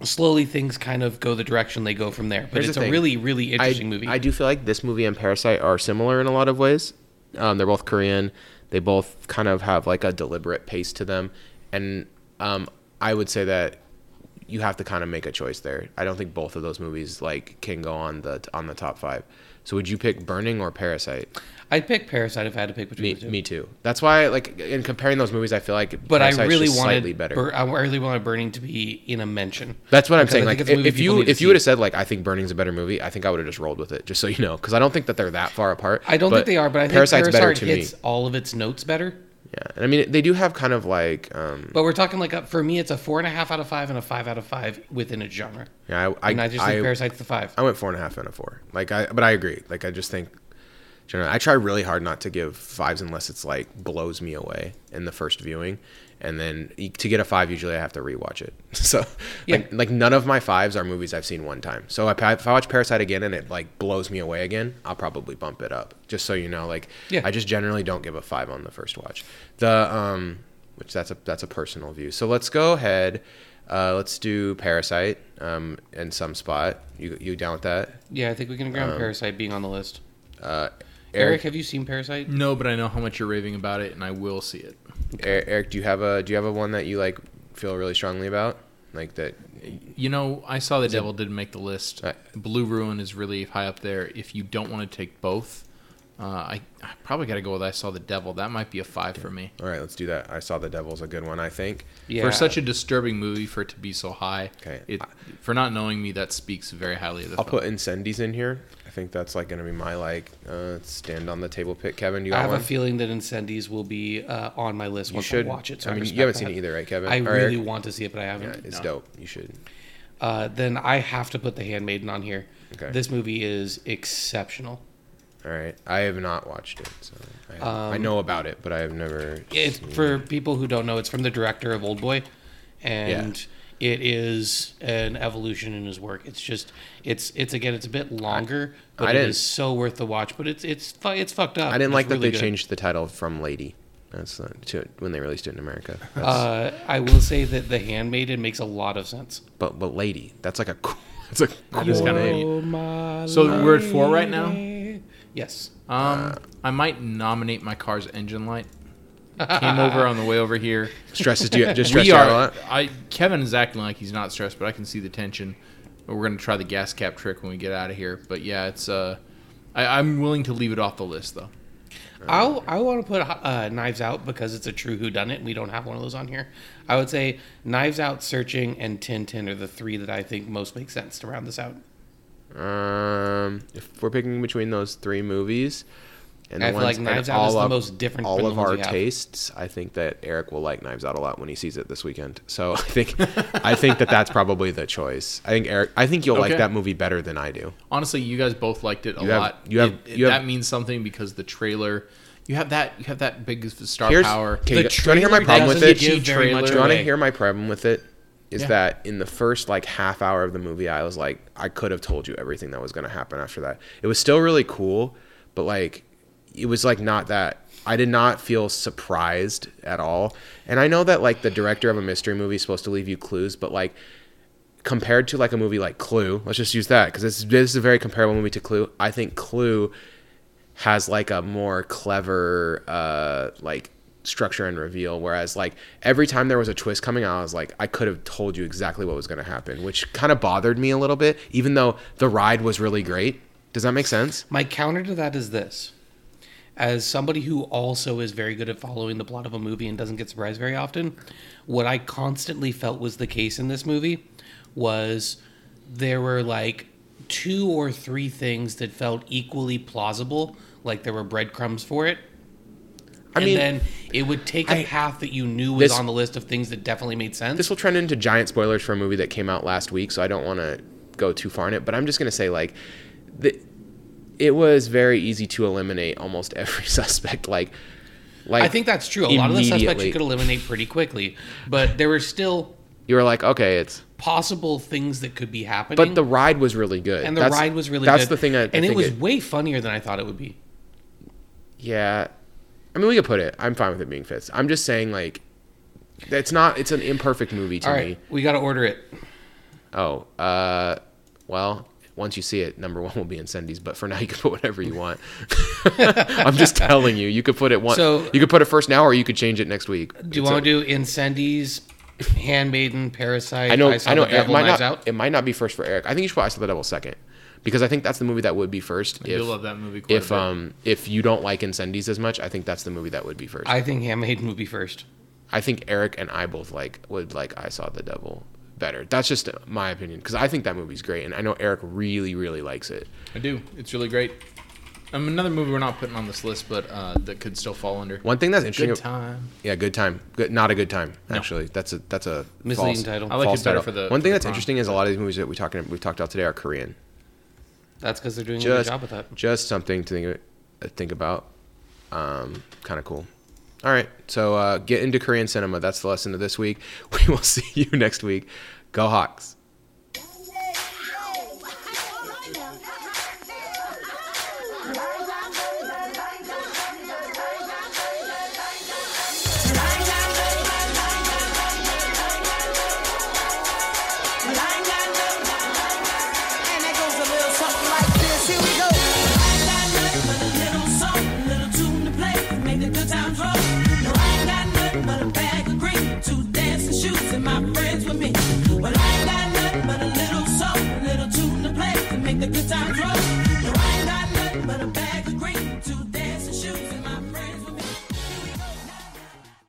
slowly things kind of go the direction they go from there. But Here's it's the a really, really interesting I, movie. I do feel like this movie and Parasite are similar in a lot of ways. Um, they're both Korean. They both kind of have like a deliberate pace to them. And um, I would say that you have to kind of make a choice there. I don't think both of those movies like can go on the on the top five. So would you pick Burning or Parasite? I'd pick Parasite if I had to pick between me, the two. Me too. That's why, like, in comparing those movies, I feel like but Parasite's I really just wanted slightly better. Bur- I really wanted Burning to be in a mention. That's what I'm saying. Like, if you if you would have said, like, I think Burning's a better movie, I think I would have just rolled with it, just so you know, because I don't think that they're that far apart. I don't think they are, but I think Parasite's Parasite better to hits me. all of its notes better. Yeah, and I mean, they do have kind of like... Um, but we're talking like, a, for me, it's a four and a half out of five and a five out of five within a genre. Yeah, I... I and I just I, think Parasite's the five. I went four and a half and a four. Like, I, but I agree. Like, I just think... generally, I try really hard not to give fives unless it's like blows me away in the first viewing. And then to get a five, usually I have to rewatch it. So yeah. like, like none of my fives are movies I've seen one time. So if I, if I watch Parasite again and it like blows me away again, I'll probably bump it up. Just so you know, like yeah. I just generally don't give a five on the first watch. The um, which that's a that's a personal view. So let's go ahead. Uh, let's do Parasite um in some spot. You you down with that? Yeah, I think we can agree on um, Parasite being on the list. Uh, Eric, Eric, have you seen Parasite? No, but I know how much you're raving about it, and I will see it. Okay. Eric, do you have a do you have a one that you like feel really strongly about, like that? You know, I saw The Devil it, didn't make the list. Uh, Blue Ruin is really high up there. If you don't want to take both, uh, I, I probably got to go with I Saw the Devil. That might be a five yeah. for me. All right, let's do that. I Saw the Devil's a good one, I think. Yeah. For such a disturbing movie, for it to be so high, okay. it, I, for not knowing me, that speaks very highly of the I'll film. Put Incendies in here. I think that's like going to be my like uh, stand on the table pick. Kevin, do you want I have one? A feeling that Incendies will be uh, on my list you once should. I watch it. So I mean, I you haven't seen it either, right, Kevin? I or really Eric? want to see it, but I haven't. Yeah, it's no. dope. You should. Uh, then I have to put The Handmaiden on here. Okay. This movie is exceptional. All right. I have not watched it. So I, have, um, I know about it, but I have never it's, seen For it. People who don't know, it's from the director of Oldboy. And... Yeah. It is an evolution in his work. It's just, it's it's again, it's a bit longer, but it is so worth the watch. But it's it's fu- it's fucked up. I didn't like that they changed the title from Lady. That's not, to when they released it in America. Uh, I will say that The Handmaiden makes a lot of sense. But but Lady, that's like a that's a cool name. So we're at four right now. Yes. Um, I might nominate my car's engine light. Came over on the way over here. Stresses do you just stress you out a lot? I Kevin is acting like he's not stressed, but I can see the tension. We're gonna try the gas cap trick when we get out of here. But yeah, it's uh, I, I'm willing to leave it off the list though. I'll, I I want to put uh, Knives Out because it's a true whodunit. And we don't have one of those on here. I would say Knives Out, Searching, and Tintin are the three that I think most make sense to round this out. Um, if we're picking between those three movies. And I feel like Knives Out is the most different all of our tastes. I think that Eric will like Knives Out a lot when he sees it this weekend. So I think, I think that that's probably the choice. I think Eric, I think you'll okay. like that movie better than I do. Honestly, you guys both liked it a you have, lot. You have, it, you have, that means something because the trailer. You have that. You have that big star power. Okay, the you, do you want to hear my problem with it? Do you want to hear my problem with it? Is yeah. that in the first like half hour of the movie, I was like, I could have told you everything that was going to happen after that. It was still really cool, but like. It was like not that I did not feel surprised at all. And I know that like the director of a mystery movie is supposed to leave you clues, but like compared to like a movie like Clue, let's just use that because this, this is a very comparable movie to Clue. I think Clue has like a more clever uh, like structure and reveal, whereas like every time there was a twist coming out, I was like, I could have told you exactly what was going to happen, which kind of bothered me a little bit, even though the ride was really great. Does that make sense? My counter to that is this. As somebody who also is very good at following the plot of a movie and doesn't get surprised very often, what I constantly felt was the case in this movie was there were like two or three things that felt equally plausible, like there were breadcrumbs for it. I and mean, then it would take a path that you knew was this, on the list of things that definitely made sense. This will turn into giant spoilers for a movie that came out last week, so I don't want to go too far in it. But I'm just going to say, like, the, it was very easy to eliminate almost every suspect. Like, like I think that's true. A lot of the suspects you could eliminate pretty quickly. But there were still... You were like, okay, it's... possible things that could be happening. But the ride was really good. And the that's, ride was really that's good. That's the thing I, I and think it was it, way funnier than I thought it would be. Yeah. I mean, we could put it. I'm fine with it being fifth. I'm just saying, like, it's not, it's an imperfect movie to All right, me. We got to order it. Oh, uh, well, once you see it, number one will be in Cindy's, but for now you can put whatever you want. I'm just telling you, you could put it one. So, you could put it first now, or you could change it next week. Do you want to do in Cindy's, Handmaiden, Parasite, I know, I Saw I know, the Devil, might Knives not, Out? It might not be first for Eric. I think you should put I Saw the Devil second. Because I think that's the movie that would be first. I if, do love that movie quite if, a bit. Um, if you don't like Incendies as much, I think that's the movie that would be first. I think Handmaiden would be first. I think Eric and I both like would like I Saw the Devil better. That's just my opinion, because I think that movie's great, and I know Eric really, really likes it. I do. It's really great. Um, another movie we're not putting on this list, but uh, that could still fall under. One thing that's interesting. Good Time. Yeah, Good Time. Good, not a good time, no. actually. That's a that's a misleading false, title. I like it better for the. One for thing the that's prom. interesting is a lot of these movies that we talking we've talked about today are Korean. That's because they're doing just, a good job with that. Just something to think, uh, think about. Um, kind of cool. All right. So uh, get into Korean cinema. That's the lesson of this week. We will see you next week. Go Hawks. With me.